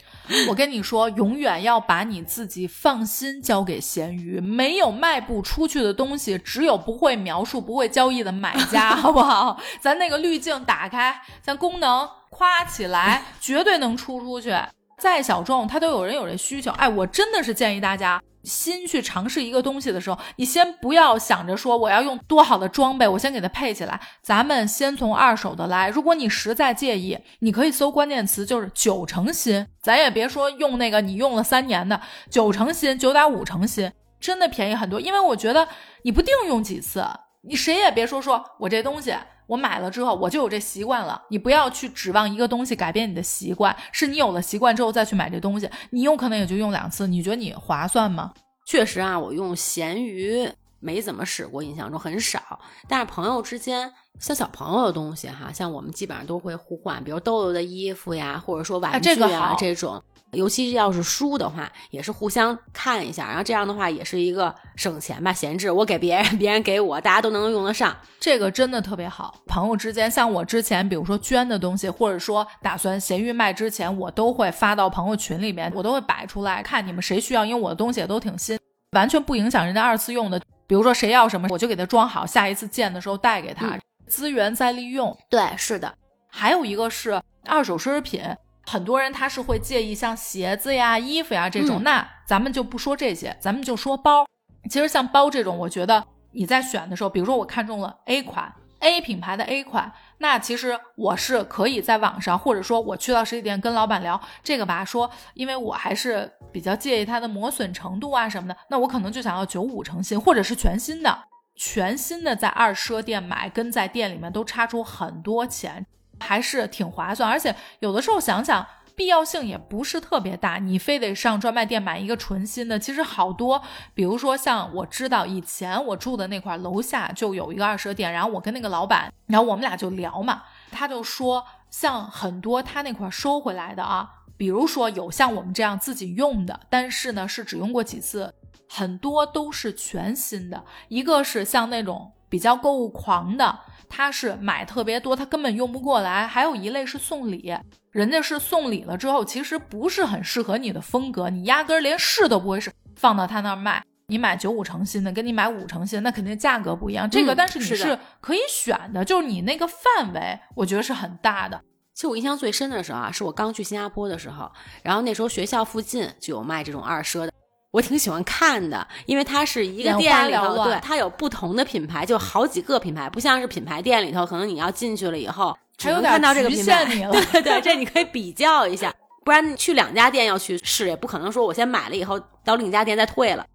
我跟你说，永远要把你自己放心交给闲鱼，没有卖不出去的东西，只有不会描述不会交易的买家好不好？咱那个滤镜打开，咱功能夸起来绝对能出出去，再小众它都有人有这需求。哎，我真的是建议大家新去尝试一个东西的时候，你先不要想着说我要用多好的装备，我先给它配起来，咱们先从二手的来。如果你实在介意，你可以搜关键词，就是九成新，咱也别说用那个你用了三年的，九成新 九点五 成新真的便宜很多。因为我觉得你不定用几次，你谁也别说说我这东西我买了之后我就有这习惯了，你不要去指望一个东西改变你的习惯，是你有了习惯之后再去买这东西，你有可能也就用两次，你觉得你划算吗？确实啊，我用闲鱼没怎么使过，印象中很少，但是朋友之间像小朋友的东西哈，像我们基本上都会互换，比如豆豆的衣服呀，或者说玩具啊，啊这个好，这种尤其要是书的话也是互相看一下，然后这样的话也是一个省钱吧，闲置，我给别人别人给我，大家都能用得上，这个真的特别好。朋友之间像我之前比如说捐的东西，或者说打算闲鱼卖之前，我都会发到朋友群里面，我都会摆出来看你们谁需要，因为我的东西也都挺新，完全不影响人家二次用的，比如说谁要什么我就给他装好，下一次见的时候带给他、嗯、资源再利用。对，是的。还有一个是二手奢侈品，很多人他是会介意像鞋子呀衣服呀这种、嗯、那咱们就不说这些，咱们就说包。其实像包这种，我觉得你在选的时候，比如说我看中了 A 款， A 品牌的 A 款，那其实我是可以在网上，或者说我去到实体店跟老板聊这个吧，说因为我还是比较介意它的磨损程度啊什么的，那我可能就想要九十五成新或者是全新的。全新的在二奢店买跟在店里面都差出很多钱，还是挺划算，而且有的时候想想必要性也不是特别大，你非得上专卖店买一个纯新的。其实好多比如说像我知道以前我住的那块楼下就有一个二奢店，然后我跟那个老板，然后我们俩就聊嘛，他就说像很多他那块收回来的啊，比如说有像我们这样自己用的，但是呢是只用过几次，很多都是全新的。一个是像那种比较购物狂的，他是买特别多，他根本用不过来。还有一类是送礼，人家是送礼了之后其实不是很适合你的风格，你压根儿连试都不会试，放到他那儿卖，你买九五成新的跟你买五成新那肯定价格不一样，这个但是你是可以选的、嗯、是的，就是你那个范围我觉得是很大的。其实我印象最深的时候啊，是我刚去新加坡的时候，然后那时候学校附近就有卖这种二奢的，我挺喜欢看的，因为它是一个店里头，对，它有不同的品牌，就好几个品牌，不像是品牌店里头，可能你要进去了以后只能看到这个品牌，你了对对对，这你可以比较一下，不然去两家店要去试，也不可能说我先买了以后到另一家店再退了。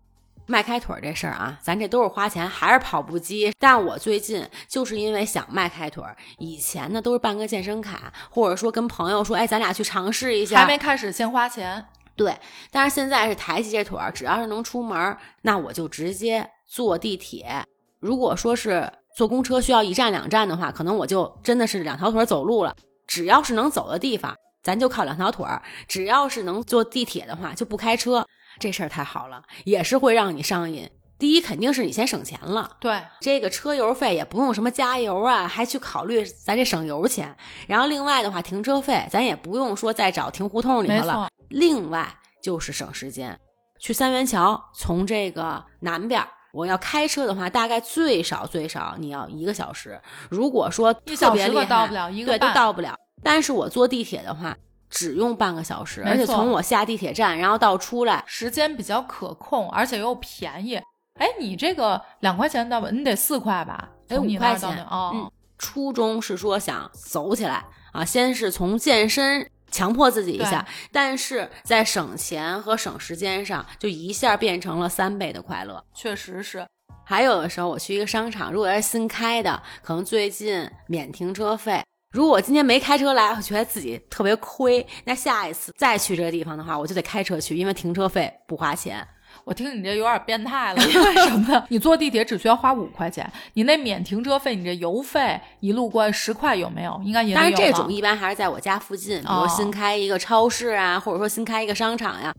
迈开腿这事儿啊，咱这都是花钱，还是跑步机。但我最近就是因为想迈开腿，以前呢都是办个健身卡，或者说跟朋友说，哎，咱俩去尝试一下，还没开始先花钱。对，但是现在是抬起这腿，只要是能出门，那我就直接坐地铁。如果说是坐公车需要一站两站的话，可能我就真的是两条腿走路了。只要是能走的地方，咱就靠两条腿；只要是能坐地铁的话，就不开车。这事儿太好了，也是会让你上瘾。第一，肯定是你先省钱了。对，这个车油费也不用什么加油啊，还去考虑咱这省油钱。然后另外的话，停车费咱也不用说再找停胡同里头了。另外就是省时间，去三元桥从这个南边我要开车的话，大概最少最少你要一个小时，如果说特别厉害一小时到不了一个半，对，都到不了。但是我坐地铁的话只用半个小时，而且从我下地铁站然后到出来时间比较可控，而且又便宜。哎，你这个两块钱到你得四块吧，哎，五块钱、哦嗯、初衷是说想走起来啊，先是从健身强迫自己一下，但是在省钱和省时间上就一下变成了三倍的快乐。确实是。还有的时候我去一个商场，如果是新开的，可能最近免停车费，如果我今天没开车来，我觉得自己特别亏，那下一次再去这个地方的话，我就得开车去，因为停车费不花钱。我听你这有点变态了，因为什么呢？你坐地铁只需要花五块钱，你那免停车费，你这油费一路过十块有没有？应该也有。但是这种一般还是在我家附近，比如新开一个超市啊，哦、或者说新开一个商场呀、啊。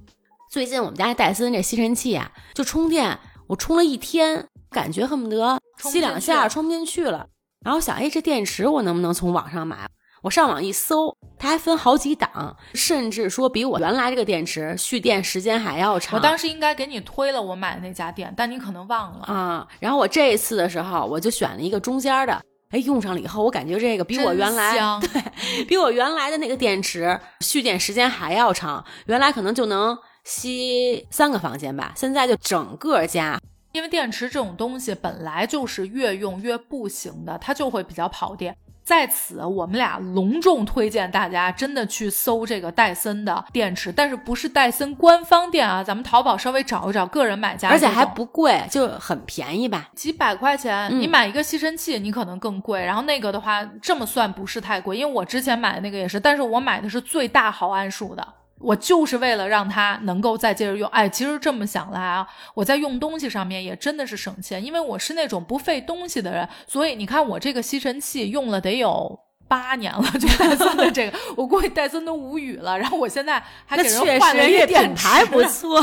最近我们家戴森这吸尘器啊，就充电，我充了一天，感觉恨不得吸两下充不进去了。然后想，哎，这电池我能不能从网上买？我上网一搜，它还分好几档，甚至说比我原来这个电池蓄电时间还要长。我当时应该给你推了我买的那家店，但你可能忘了啊、嗯。然后我这一次的时候，我就选了一个中间的，哎，用上了以后，我感觉这个比我原来对比我原来的那个电池蓄电时间还要长，原来可能就能吸三个房间吧，现在就整个家。因为电池这种东西本来就是越用越不行的，它就会比较跑电。在此我们俩隆重推荐大家真的去搜这个戴森的电池，但是不是戴森官方店啊，咱们淘宝稍微找一找个人买家，而且还不贵，就很便宜吧，几百块钱、嗯、你买一个吸尘器你可能更贵，然后那个的话这么算不是太贵，因为我之前买的那个也是，但是我买的是最大毫安数的，我就是为了让它能够再接着用。哎，其实这么想来啊，我在用东西上面也真的是省钱，因为我是那种不费东西的人，所以你看我这个吸尘器用了得有八年了，就戴森的这个，我估计戴森都无语了。然后我现在还给人换了一个电池，还不错。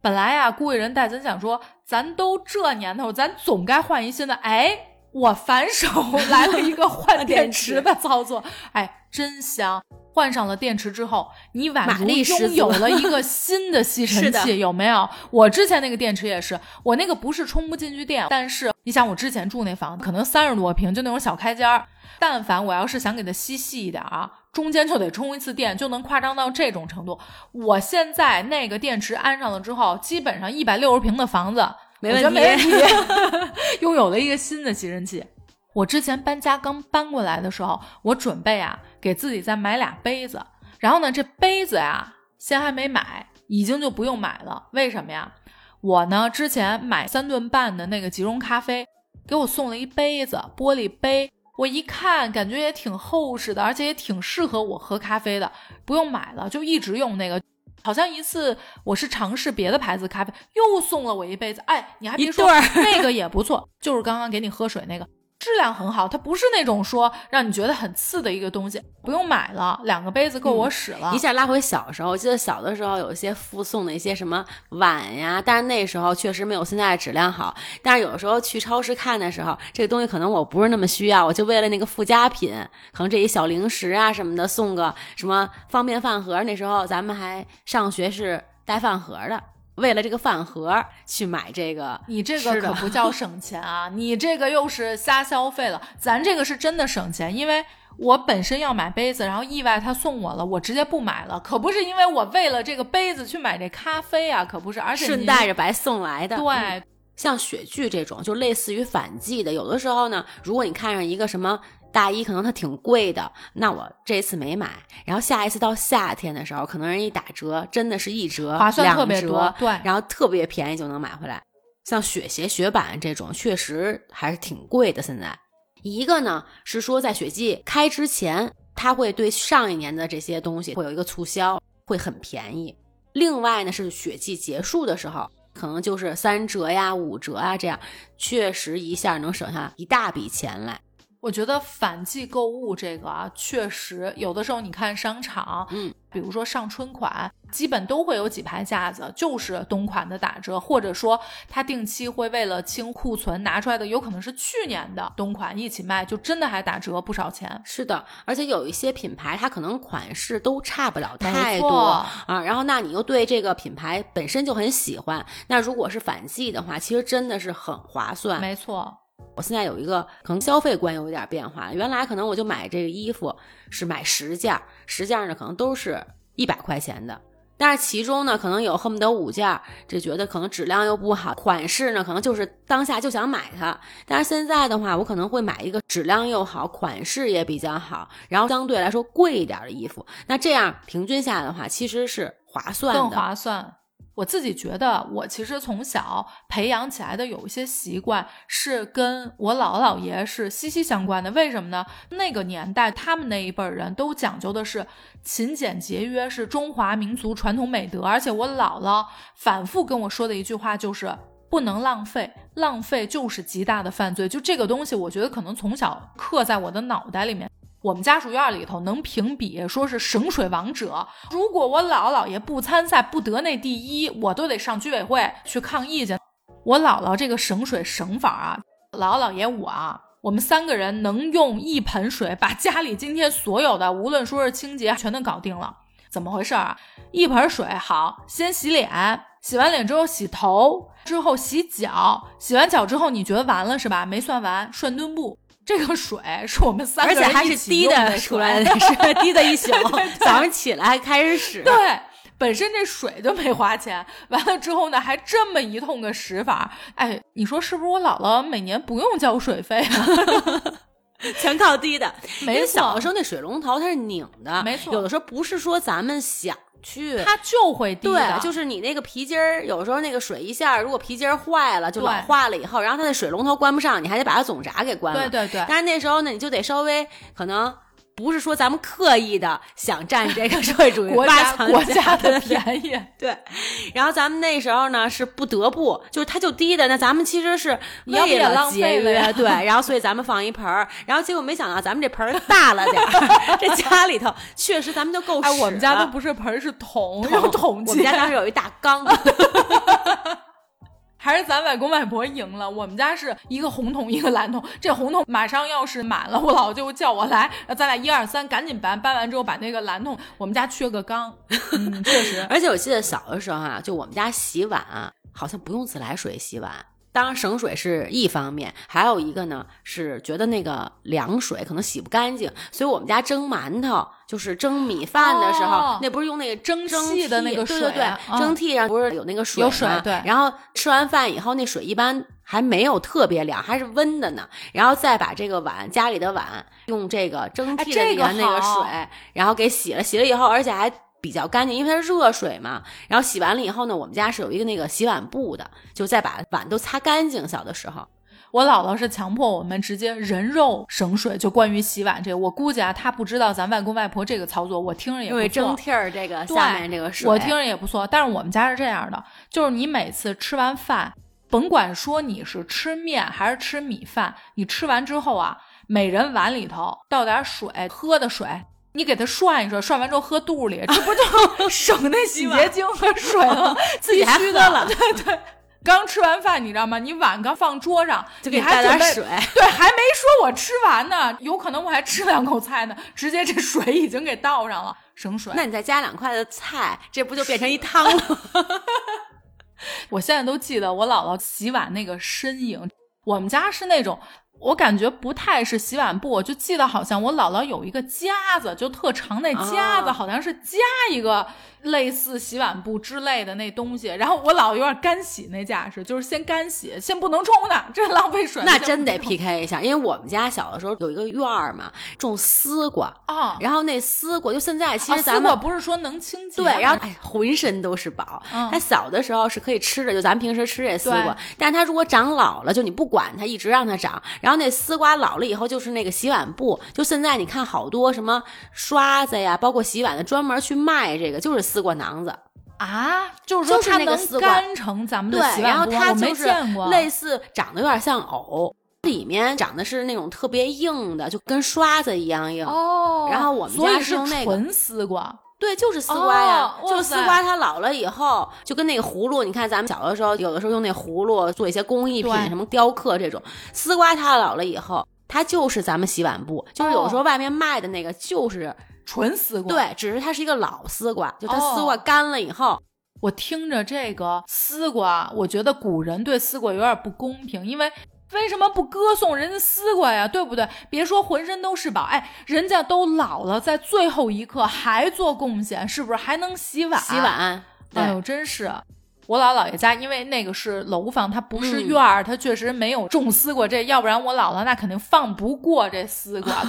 本来啊，估计人戴森想说，咱都这年头，咱总该换一新的。哎，我反手来了一个换电池的操作，哎，真香。换上了电池之后，你宛如拥有了一个新的吸尘器，有没有？我之前那个电池也是，我那个不是充不进去电，但是你想我之前住那房可能三十多平，就那种小开间儿，但凡我要是想给它吸细一点啊，中间就得充一次电，就能夸张到这种程度。我现在那个电池安上了之后，基本上一百六十平的房子没问题，我觉得没问题拥有了一个新的吸尘器。我之前搬家刚搬过来的时候，我准备啊给自己再买俩杯子，然后呢这杯子呀先还没买，已经就不用买了。为什么呀？我呢之前买三顿半的那个即溶咖啡，给我送了一杯子，玻璃杯，我一看感觉也挺厚实的，而且也挺适合我喝咖啡的，不用买了，就一直用那个。好像一次我是尝试别的牌子咖啡，又送了我一杯子。哎，你还别说那个也不错，就是刚刚给你喝水那个，质量很好，它不是那种说让你觉得很刺的一个东西，不用买了，两个杯子够我使了、嗯、一下拉回小时候。我记得小的时候有一些附送的一些什么碗呀，但是那时候确实没有现在的质量好，但是有时候去超市看的时候，这个东西可能我不是那么需要，我就为了那个附加品，可能这一小零食啊什么的，送个什么方便饭盒，那时候咱们还上学是带饭盒的，为了这个饭盒去买这个。你这个可不叫省钱啊你这个又是瞎消费了，咱这个是真的省钱。因为我本身要买杯子，然后意外他送我了，我直接不买了，可不是因为我为了这个杯子去买这咖啡啊，可不是。而且顺带着白送来的。对、嗯、像雪具这种就类似于反季的，有的时候呢如果你看上一个什么大衣可能它挺贵的，那我这次没买，然后下一次到夏天的时候可能人一打折，真的是一折划算特别多，对，然后特别便宜就能买回来。像雪鞋雪板这种确实还是挺贵的。现在一个呢是说在雪季开之前，它会对上一年的这些东西会有一个促销，会很便宜。另外呢是雪季结束的时候，可能就是三折呀五折啊，这样确实一下能省下一大笔钱来。我觉得反季购物这个啊，确实有的时候你看商场，嗯，比如说上春款，基本都会有几排架子，就是冬款的打折，或者说它定期会为了清库存拿出来的，有可能是去年的冬款一起卖，就真的还打折不少钱。是的，而且有一些品牌它可能款式都差不了太多啊，然后那你又对这个品牌本身就很喜欢，那如果是反季的话，其实真的是很划算。没错。我现在有一个可能消费观有一点变化，原来可能我就买这个衣服是买十件，十件呢可能都是一百块钱的，但是其中呢可能有恨不得五件，这觉得可能质量又不好，款式呢可能就是当下就想买它，但是现在的话我可能会买一个质量又好，款式也比较好，然后相对来说贵一点的衣服，那这样平均下来的话其实是划算的，更划算。我自己觉得我其实从小培养起来的有一些习惯是跟我姥姥姥爷是息息相关的。为什么呢？那个年代他们那一辈人都讲究的是勤俭节约，是中华民族传统美德。而且我姥姥反复跟我说的一句话就是不能浪费，浪费就是极大的犯罪。就这个东西我觉得可能从小刻在我的脑袋里面。我们家属院里头能评比说是省水王者，如果我姥姥姥爷不参赛不得那第一，我都得上居委会去抗议去。我姥姥这个省水省法啊，姥姥姥爷我啊，我们三个人能用一盆水把家里今天所有的无论说是清洁全都搞定了。怎么回事啊？一盆水，好，先洗脸，洗完脸之后洗头，之后洗脚，洗完脚之后你觉得完了是吧？没算完，顺墩布。这个水是我们三个人一起用的，而且还是滴的出来的，是滴的一宿。早上起来开始使。对，本身这水就没花钱，完了之后呢还这么一通的使法，哎，你说是不是我姥姥每年不用交水费啊？全靠滴的，没错。因为小的时候那水龙头它是拧的，没错。有的时候不是说咱们想去，它就会滴的。对，就是你那个皮筋儿，有时候那个水一下，如果皮筋儿坏了，就老化了以后，然后它那水龙头关不上，你还得把它总闸给关了。对对对。但是那时候呢，你就得稍微可能。不是说咱们刻意的想占这个社会主义国家国家的便宜，对。然后咱们那时候呢是不得不，就是它就低的，那咱们其实是为了节约，对。然后所以咱们放一盆儿，然后结果没想到咱们这盆儿大了点儿，这家里头确实咱们就够使了。哎，我们家都不是盆儿，是桶，用桶。我们家当时有一大缸。还是咱外公外婆赢了，我们家是一个红桶一个蓝桶，这红桶马上要是满了，我老就叫我来，咱俩一二三赶紧搬，搬完之后把那个蓝桶，我们家缺个缸。嗯，确实。而且我记得小的时候啊，就我们家洗碗好像不用自来水洗碗，当然省水是一方面，还有一个呢是觉得那个凉水可能洗不干净，所以我们家蒸馒头就是蒸米饭的时候、哦、那不是用那个蒸汽的那个水、啊、对对对、哦、蒸屉上不是有那个水吗？有水，对。然后吃完饭以后那水一般还没有特别凉，还是温的呢，然后再把这个碗，家里的碗用这个蒸屉的里面那个水、哎这个、然后给洗了，洗了以后而且还比较干净，因为它是热水嘛。然后洗完了以后呢，我们家是有一个那个洗碗布的，就再把碗都擦干净。小的时候我姥姥是强迫我们直接人肉省水，就关于洗碗这个，我估计啊，她不知道咱外公外婆这个操作，我听着也不错。因为蒸屉儿这个下面这个水，我听着也不错。但是我们家是这样的，就是你每次吃完饭，甭管说你是吃面还是吃米饭，你吃完之后啊，每人碗里头倒点水，喝的水。你给它涮一涮，涮完之后喝肚里，这不就省那洗洁精和水了？自己还喝了，对对。刚吃完饭，你知道吗？你碗刚放桌上，就给带点水，对，还没说我吃完呢，有可能我还吃两口菜呢，直接这水已经给倒上了，省水。那你再加两块的菜，这不就变成一汤了？我现在都记得我姥姥洗碗那个身影，我们家是那种。我感觉不太是洗碗布，我就记得好像我姥姥有一个夹子，就特长那夹子、啊、好像是夹一个类似洗碗布之类的那东西，然后我姥姥有点干洗那架势，就是先干洗先不能冲呢，这浪费水。那真得 P K 一下，因为我们家小的时候有一个院儿嘛，种丝瓜啊，然后那丝瓜就现在其实咱们、啊、丝瓜不是说能清洁，对，然后、哎、浑身都是宝、嗯、它小的时候是可以吃的，就咱们平时吃这丝瓜，但它如果长老了，就你不管它一直让它长，然后那丝瓜老了以后就是那个洗碗布，就现在你看好多什么刷子呀，包括洗碗的专门去卖这个，就是丝瓜囊子啊，就是说它能干成咱们的洗碗布，对，然后它就是类似长得有点像藕，里面长的是那种特别硬的，就跟刷子一样硬。哦，然后我们家是用那个纯丝瓜。对，就是丝瓜呀、哦、就是丝瓜它老了以后就跟那个葫芦，你看咱们小的时候有的时候用那葫芦做一些工艺品，什么雕刻这种，丝瓜它老了以后它就是咱们洗碗布，就是有的时候外面卖的那个就是纯丝瓜，对，只是它是一个老丝瓜，就它丝瓜干了以后、哦、我听着这个丝瓜，我觉得古人对丝瓜有点不公平，因为为什么不歌颂人家丝瓜呀？对不对？别说浑身都是宝，哎，人家都老了，在最后一刻还做贡献，是不是还能洗碗？洗碗，哎呦，真是！我姥姥爷家，因为那个是楼房，它不是院儿，它、嗯、确实没有种丝瓜，这要不然我姥姥那肯定放不过这丝瓜。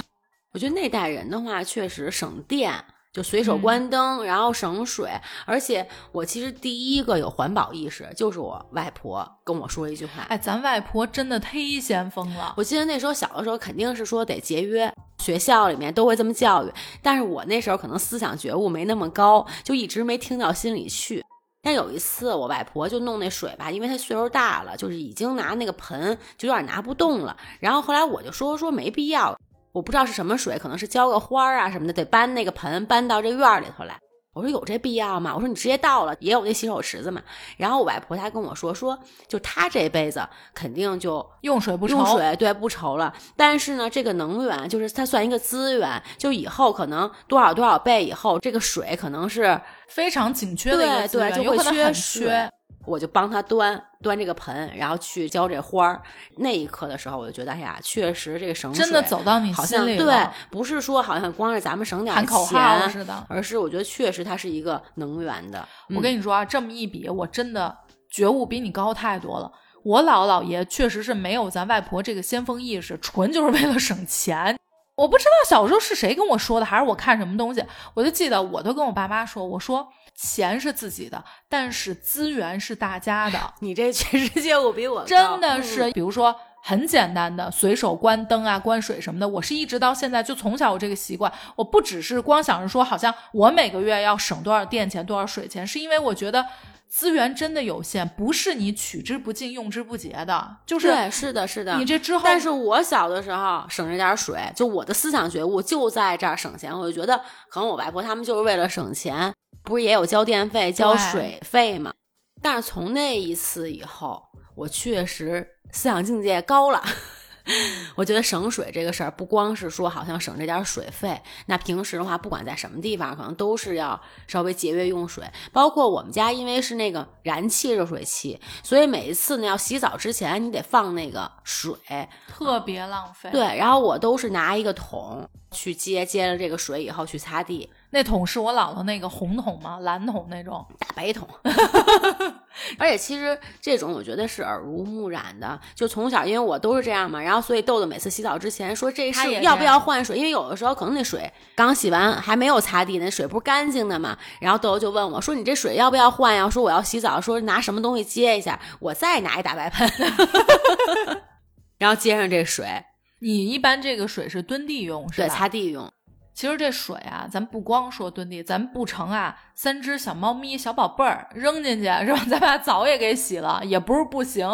我觉得那代人的话，确实省电。就随手关灯、嗯、然后省水，而且我其实第一个有环保意识就是我外婆跟我说一句话，哎，咱外婆真的忒先锋了。我记得那时候小的时候肯定是说得节约，学校里面都会这么教育，但是我那时候可能思想觉悟没那么高，就一直没听到心里去。但有一次我外婆就弄那水吧，因为她岁数大了，就是已经拿那个盆就有点拿不动了，然后后来我就说说没必要，我不知道是什么水，可能是浇个花啊什么的，得搬那个盆搬到这院里头来。我说有这必要吗？我说你直接倒了，也有那洗手池子嘛。然后我外婆她跟我说说，就她这辈子肯定就用水不愁，用水对不愁了。但是呢，这个能源就是它算一个资源，就以后可能多少多少倍以后，这个水可能是非常紧缺的一个资源，对对，就会缺水。我就帮他端端这个盆，然后去浇这花儿。那一刻的时候，我就觉得，哎呀，确实这个省水真的走到你心里了。对，不是说好像光是咱们省点钱，喊口号似的，而是我觉得确实它是一个能源的。我跟你说啊，这么一比，我真的觉悟比你高太多了。我姥姥姥爷确实是没有咱外婆这个先锋意识，纯就是为了省钱。我不知道小时候是谁跟我说的，还是我看什么东西，我就记得我都跟我爸妈说，我说钱是自己的，但是资源是大家的。你这全世界我比我高，真的是、嗯、比如说很简单的随手关灯啊关水什么的，我是一直到现在就从小有这个习惯。我不只是光想着说好像我每个月要省多少电钱多少水钱，是因为我觉得资源真的有限，不是你取之不尽用之不竭的，就是对，是的，是的。你这之后，但是我小的时候省着点水，就我的思想觉悟就在这儿省钱，我就觉得可能我外婆他们就是为了省钱，不是也有交电费、交水费吗？但是从那一次以后，我确实思想境界高了。我觉得省水这个事儿不光是说好像省这点水费，那平时的话不管在什么地方可能都是要稍微节约用水，包括我们家因为是那个燃气热水器，所以每一次呢要洗澡之前你得放那个水，特别浪费、嗯、对，然后我都是拿一个桶去接接了这个水以后去擦地。那桶是我姥姥那个红桶吗？蓝桶那种大白桶。而且其实这种我觉得是耳濡目染的，就从小因为我都是这样嘛，然后所以豆豆每次洗澡之前说这是要不要换水，因为有的时候可能那水刚洗完还没有擦地，那水不是干净的嘛，然后豆豆就问我说你这水要不要换呀，说我要洗澡，说拿什么东西接一下，我再拿一大白盆然后接上这水。你一般这个水是蹲地用是吧？对，擦地用。其实这水啊，咱不光说蹲地，咱不成啊，三只小猫咪、小宝贝儿扔进去是吧？咱把澡也给洗了，也不是不行。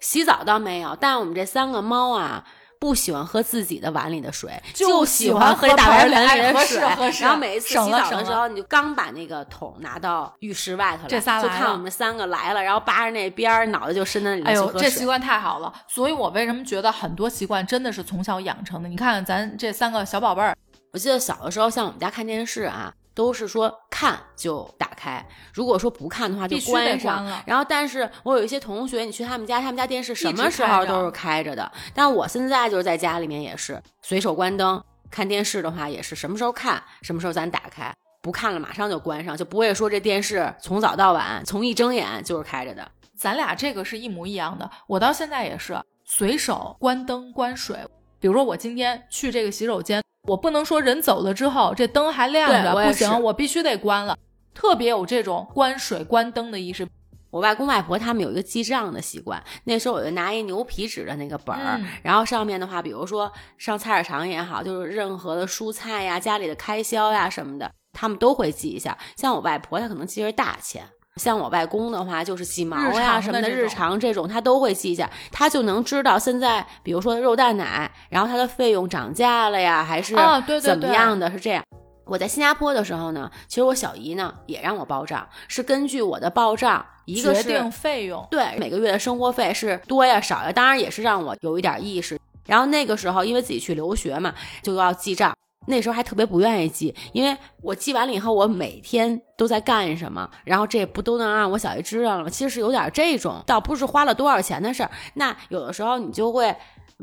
洗澡倒没有，但我们这三个猫啊，不喜欢喝自己的碗里的水，就喜欢喝大白盆里的水。然后每一次洗澡的时候，你就刚把那个桶拿到浴室外头了，这仨就看我们三个来了，然后扒着那边，脑袋就伸到里面去喝水。哎呦，这习惯太好了！所以我为什么觉得很多习惯真的是从小养成的？你看看咱这三个小宝贝儿。我记得小的时候像我们家看电视啊，都是说看就打开，如果说不看的话就关上了。然后但是我有一些同学你去他们家，他们家电视什么时候都是开着的，但我现在就是在家里面也是随手关灯，看电视的话也是什么时候看什么时候咱打开，不看了马上就关上，就不会说这电视从早到晚从一睁眼就是开着的。咱俩这个是一模一样的，我到现在也是随手关灯关水。比如说我今天去这个洗手间，我不能说人走了之后这灯还亮着，不行，我必须得关了，特别有这种关水关灯的意识。我外公外婆他们有一个记账的习惯，那时候我就拿一牛皮纸的那个本儿、嗯，然后上面的话比如说上菜市场也好，就是任何的蔬菜呀家里的开销呀什么的他们都会记一下。像我外婆她可能记着大钱，像我外公的话就是鸡毛呀什么的日常这种他都会记一下，他就能知道现在比如说肉蛋奶然后它的费用涨价了呀还是怎么样的、哦、对对对是这样。我在新加坡的时候呢，其实我小姨呢也让我报账，是根据我的报账一个是决定费用，对，每个月的生活费是多呀少呀，当然也是让我有一点意识。然后那个时候因为自己去留学嘛就要记账，那时候还特别不愿意记，因为我记完了以后我每天都在干什么，然后这不都能让我小姨知道了吗？其实是有点这种倒不是花了多少钱的事儿。那有的时候你就会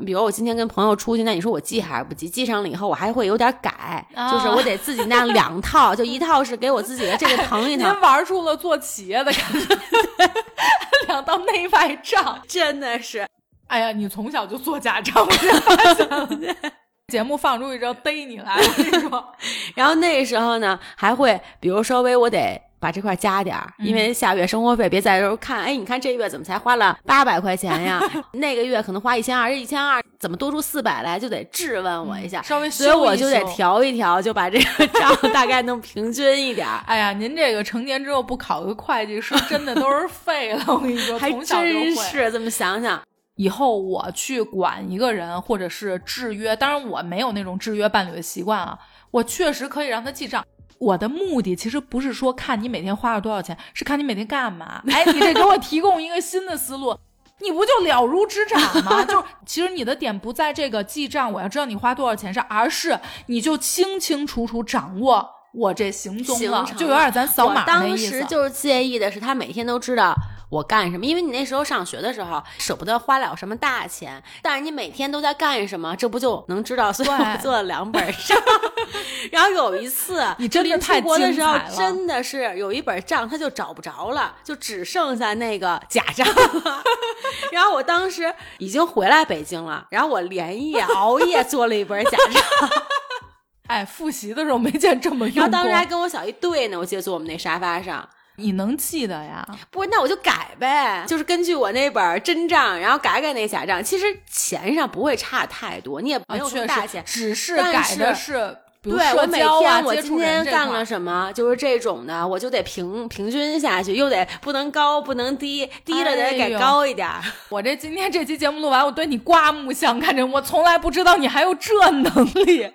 比如我今天跟朋友出去，那你说我记还是不记，记上了以后我还会有点改、啊、就是我得自己那两套就一套是给我自己的这个腾一腾、哎、您玩出了做企业的感觉两道内外账真的是，哎呀你从小就做假账我发现了节目放出一招逮你来我跟你说然后那时候呢还会比如稍微我得把这块加点，因为下月生活费别在这看、嗯、哎你看这月怎么才花了八百块钱呀那个月可能花一千二，这一千二怎么多出四百来，就得质问我一下、嗯、稍微修一修，所以我就得调一调，就把这个账大概弄平均一点哎呀您这个成年之后不考个会计师真的都是废了我跟你说还真是这么想想。以后我去管一个人或者是制约，当然我没有那种制约伴侣的习惯啊，我确实可以让他记账。我的目的其实不是说看你每天花了多少钱，是看你每天干嘛。哎，你这给我提供一个新的思路，你不就了如指掌吗？就其实你的点不在这个记账，我要知道你花多少钱上，而是你就清清楚楚掌握我这行踪了，就有点咱扫码那意思。我当时就是介意的是，他每天都知道我干什么，因为你那时候上学的时候舍不得花了什么大钱，但是你每天都在干什么这不就能知道，所以我做了两本账。然后有一次你真的太精彩了，出国的时候真的是有一本账他就找不着了，就只剩下那个假账了。然后我当时已经回来北京了，然后我连夜熬夜做了一本假账。哎，复习的时候没见这么用过。然后当时还跟我小姨对呢，我记得坐我们那沙发上。你能记得呀？不，那我就改呗，就是根据我那本真账，然后改改那假账。其实钱上不会差太多，你也没有什么大钱，啊、只是改的是。比如对，我每天我今天干了什么，就是这种的，我就得平平均下去，又得不能高不能低，低了得给高一点。哎、我这今天这期节目录完，我对你刮目相看，这我从来不知道你还有这能力，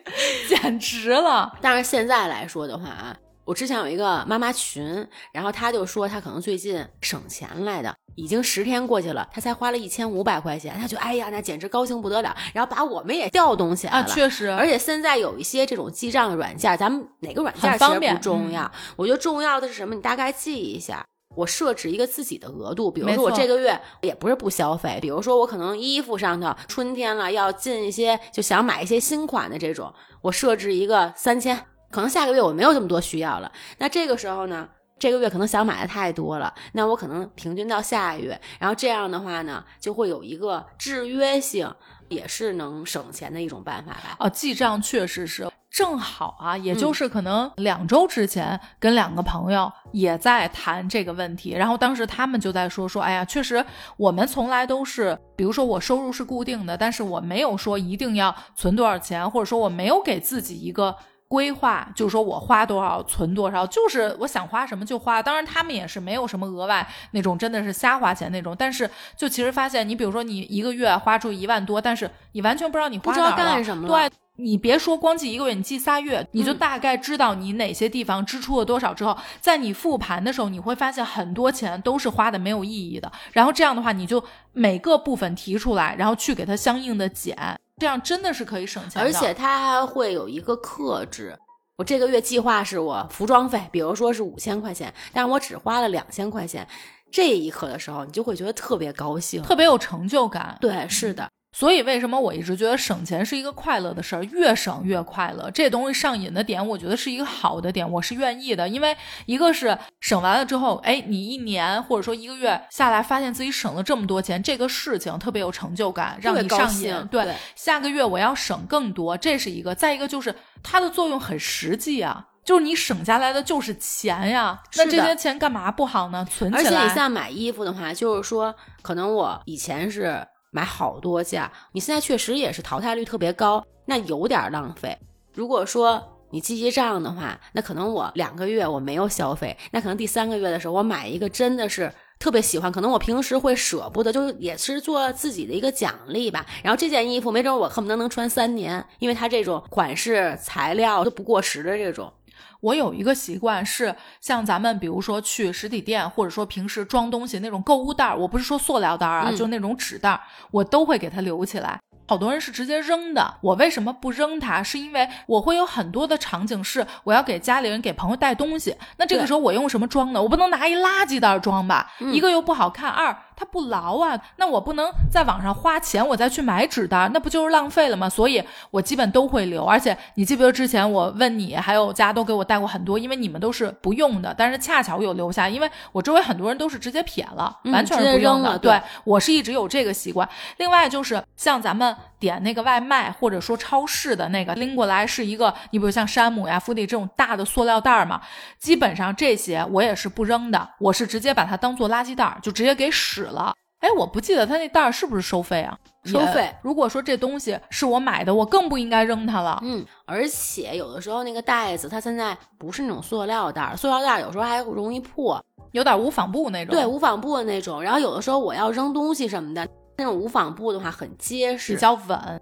简直了！但是现在来说的话啊，我之前有一个妈妈群，然后她就说她可能最近省钱来的。已经十天过去了，他才花了一千五百块钱，他就哎呀，那简直高兴不得了，然后把我们也调动起来了啊，确实，而且现在有一些这种记账的软件，咱们哪个软件其实不重要，嗯、我觉得重要的是什么？你大概记一下。我设置一个自己的额度，比如说我这个月也不是不消费，比如说我可能衣服上头春天了要进一些，就想买一些新款的这种，我设置一个三千，可能下个月我没有这么多需要了，那这个时候呢？这个月可能想买的太多了，那我可能平均到下月，然后这样的话呢，就会有一个制约性，也是能省钱的一种办法吧。哦，记账确实是。正好啊，也就是可能两周之前跟两个朋友也在谈这个问题，嗯、然后当时他们就在说说哎呀，确实我们从来都是比如说我收入是固定的，但是我没有说一定要存多少钱，或者说我没有给自己一个规划，就是说我花多少存多少，就是我想花什么就花，当然他们也是没有什么额外那种真的是瞎花钱那种，但是就其实发现你比如说你一个月花出一万多，但是你完全不知道你花哪了，不知道干什么了。对，你别说光记一个月，你记仨月你就大概知道你哪些地方支出了多少之后，嗯、在你复盘的时候你会发现很多钱都是花的没有意义的，然后这样的话你就每个部分提出来，然后去给它相应的减，这样真的是可以省钱的，而且它还会有一个克制。我这个月计划是我服装费，比如说是五千块钱，但我只花了两千块钱，这一刻的时候你就会觉得特别高兴，特别有成就感。对，是的。嗯所以为什么我一直觉得省钱是一个快乐的事儿，越省越快乐，这东西上瘾的点我觉得是一个好的点，我是愿意的，因为一个是省完了之后，哎，你一年或者说一个月下来发现自己省了这么多钱，这个事情特别有成就感，让你上瘾。 对, 对下个月我要省更多，这是一个。再一个就是它的作用很实际啊，就是你省下来的就是钱呀，那这些钱干嘛不好呢？存起来。而且你像买衣服的话，就是说可能我以前是买好多件，你现在确实也是淘汰率特别高，那有点浪费。如果说你记记账的话，那可能我两个月我没有消费，那可能第三个月的时候我买一个真的是特别喜欢，可能我平时会舍不得，就是也是做自己的一个奖励吧。然后这件衣服没准我恨不得能穿三年，因为它这种款式材料都不过时的这种。我有一个习惯是像咱们比如说去实体店，或者说平时装东西那种购物袋，我不是说塑料袋啊，嗯、就那种纸袋，我都会给它留起来。好多人是直接扔的，我为什么不扔它？是因为我会有很多的场景是我要给家里人给朋友带东西，那这个时候我用什么装呢？我不能拿一垃圾袋装吧，嗯、一个又不好看，二它不牢啊，那我不能在网上花钱我再去买纸袋，那不就是浪费了吗？所以我基本都会留。而且你记不记得之前我问你还有家都给我带过很多，因为你们都是不用的，但是恰巧有留下，因为我周围很多人都是直接撇了，嗯、完全是不用的。 对, 对我是一直有这个习惯。另外就是像咱们点那个外卖或者说超市的那个拎过来是一个，你比如像山姆呀 Foodie 这种大的塑料袋嘛，基本上这些我也是不扔的，我是直接把它当做垃圾袋就直接给使了。哎，我不记得它那袋是不是收费啊？收费。如果说这东西是我买的，我更不应该扔它了。嗯，而且有的时候那个袋子它现在不是那种塑料袋，塑料袋有时候还容易破，有点无纺布那种。对，无纺布的那种。然后有的时候我要扔东西什么的，那种无纺布的话很结实，比较稳。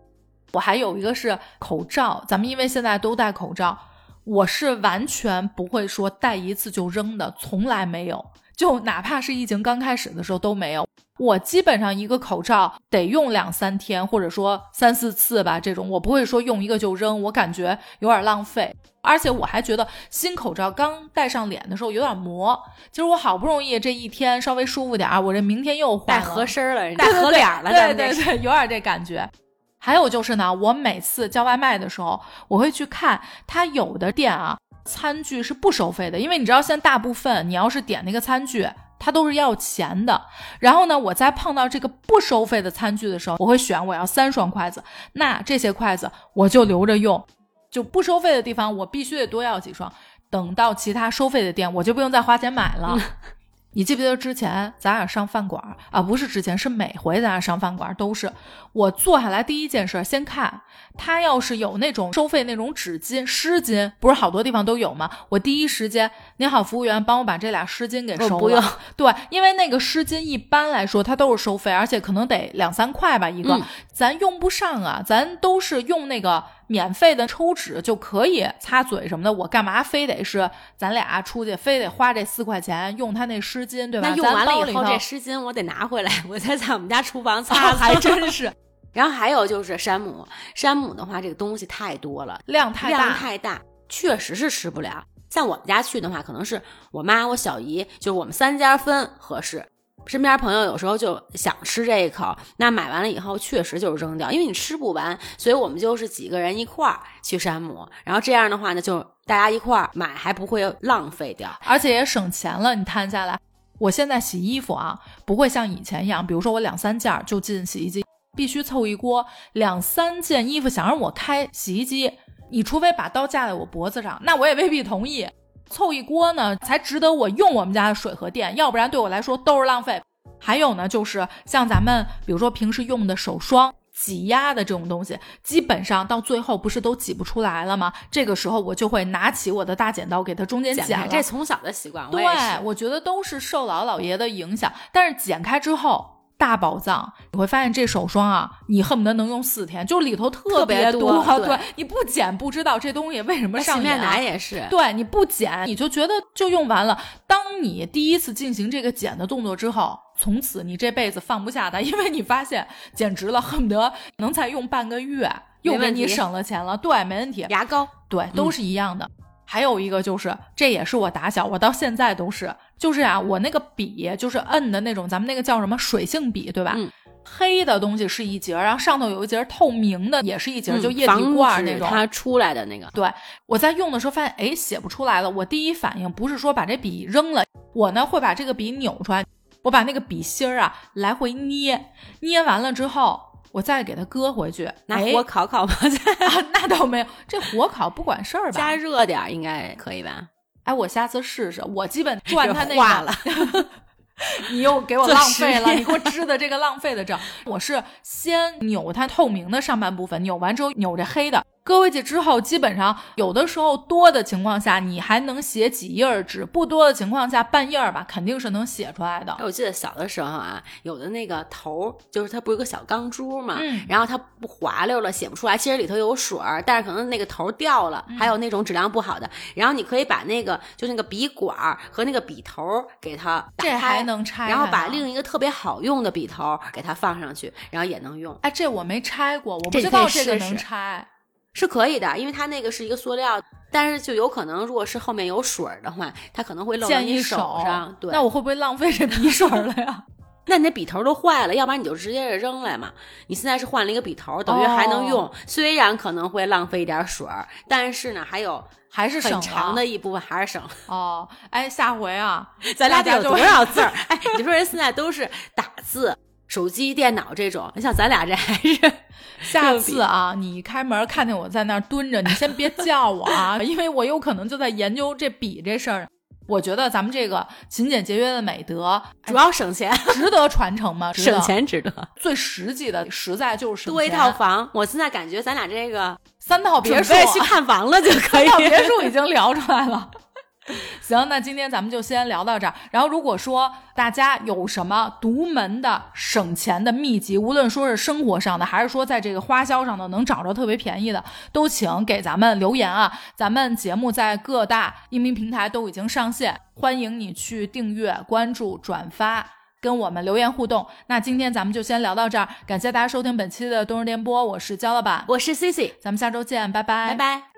我还有一个是口罩，咱们因为现在都戴口罩，我是完全不会说戴一次就扔的，从来没有，就哪怕是疫情刚开始的时候都没有。我基本上一个口罩得用两三天，或者说三四次吧，这种我不会说用一个就扔，我感觉有点浪费。而且我还觉得新口罩刚戴上脸的时候有点磨，就是我好不容易这一天稍微舒服点啊，我这明天又换了，戴合身了，戴合脸了，对对 对, 对，有点这感觉。还有就是呢，我每次叫外卖的时候，我会去看它有的店啊，餐具是不收费的，因为你知道现在大部分你要是点那个餐具它都是要钱的。然后呢，我在碰到这个不收费的餐具的时候，我会选我要三双筷子，那这些筷子我就留着用，就不收费的地方我必须得多要几双，等到其他收费的店我就不用再花钱买了、嗯、你记不记得之前咱俩上饭馆啊？不是之前，是每回咱俩上饭馆都是我坐下来第一件事先看他要是有那种收费那种纸巾湿巾，不是好多地方都有吗？我第一时间，您好服务员，帮我把这俩湿巾给收了、哦、不用，对，因为那个湿巾一般来说它都是收费，而且可能得两三块吧一个、嗯、咱用不上啊，咱都是用那个免费的抽纸就可以擦嘴什么的，我干嘛非得是咱俩出去非得花这四块钱用他那湿巾，对吧？那用完了以后这湿巾我得拿回来，我再在我们家厨房擦、哦、还真是然后还有就是山姆，山姆的话这个东西太多了，量太大，量太大，确实是吃不了。像我们家去的话，可能是我妈我小姨，就是我们三家分合适。身边朋友有时候就想吃这一口，那买完了以后确实就是扔掉，因为你吃不完，所以我们就是几个人一块儿去山姆，然后这样的话呢，就大家一块儿买还不会浪费掉，而且也省钱了。你摊下来，我现在洗衣服啊，不会像以前一样，比如说我两三件就进洗衣机，必须凑一锅，两三件衣服想让我开洗衣机，你除非把刀架在我脖子上，那我也未必同意。凑一锅呢才值得我用我们家的水和电，要不然对我来说都是浪费。还有呢，就是像咱们比如说平时用的手霜挤压的这种东西，基本上到最后不是都挤不出来了吗？这个时候我就会拿起我的大剪刀给它中间剪开，这从小的习惯，我也是，对，我觉得都是受老老爷的影响。但是剪开之后大宝藏，你会发现这手霜啊，你恨不得能用四天，就里头特别 多, 特别多 对, 对，你不剪不知道这东西为什么上脸、啊、洗面奶也是，对，你不剪你就觉得就用完了。当你第一次进行这个剪的动作之后，从此你这辈子放不下它，因为你发现简直了，恨不得能才用半个月又给你省了钱了，对，没问题。牙膏，对，都是一样的、嗯、还有一个就是这也是我打小我到现在都是，就是啊，我那个笔就是摁的那种，咱们那个叫什么水性笔，对吧、嗯、黑的东西是一节，然后上头有一节透明的也是一节、嗯、就液体罐那种，它出来的那个。对，我在用的时候发现诶写不出来了，我第一反应不是说把这笔扔了，我呢会把这个笔扭出来，我把那个笔芯儿啊来回捏，捏完了之后我再给它搁回去，拿火烤烤吧、哎啊、那倒没有，这火烤不管事儿吧，加热点应该可以吧。哎，我下次试试，我基本赚他那个了你又给我浪费了，你给我支的这个浪费的账。我是先扭它透明的上半部分，扭完之后扭这黑的搁回去之后，基本上有的时候多的情况下你还能写几页纸，不多的情况下半页吧肯定是能写出来的。我记得小的时候啊，有的那个头就是它不是个小钢珠嘛、嗯，然后它不滑溜了写不出来，其实里头有水，但是可能那个头掉了、嗯、还有那种质量不好的，然后你可以把那个就那个笔管和那个笔头给它打开，这还能拆，然后把另一个特别好用的笔头给它放上去，然后也能用。哎，这我没拆过，我不知道这个能拆，是可以的，因为它那个是一个塑料，但是就有可能如果是后面有水的话，它可能会漏到你手上，手对，那我会不会浪费这笔水了呀？那你那笔头都坏了，要不然你就直接扔来嘛。你现在是换了一个笔头，等于还能用、哦、虽然可能会浪费一点水，但是呢还有还是省，很长的一部分还是省哦。哎，下回啊咱俩得有多少字儿？哎，你说人现在都是打字手机电脑这种，你像咱俩这还是。下次啊你开门看见我在那儿蹲着，你先别叫我啊因为我有可能就在研究这笔这事儿。我觉得咱们这个勤俭节约的美德，主要省钱，值得传承吗？省钱值得，最实际的实在就是省钱。多一套房，我现在感觉咱俩这个三套别墅，准备去看房了就可以。三套别墅已经聊出来了。行，那今天咱们就先聊到这儿。然后如果说大家有什么独门的省钱的秘籍，无论说是生活上的还是说在这个花销上的能找着特别便宜的，都请给咱们留言啊。咱们节目在各大音频平台都已经上线，欢迎你去订阅关注转发，跟我们留言互动。那今天咱们就先聊到这儿，感谢大家收听本期的冬日电波，我是焦老板，我是 C C， 咱们下周见，拜拜拜拜。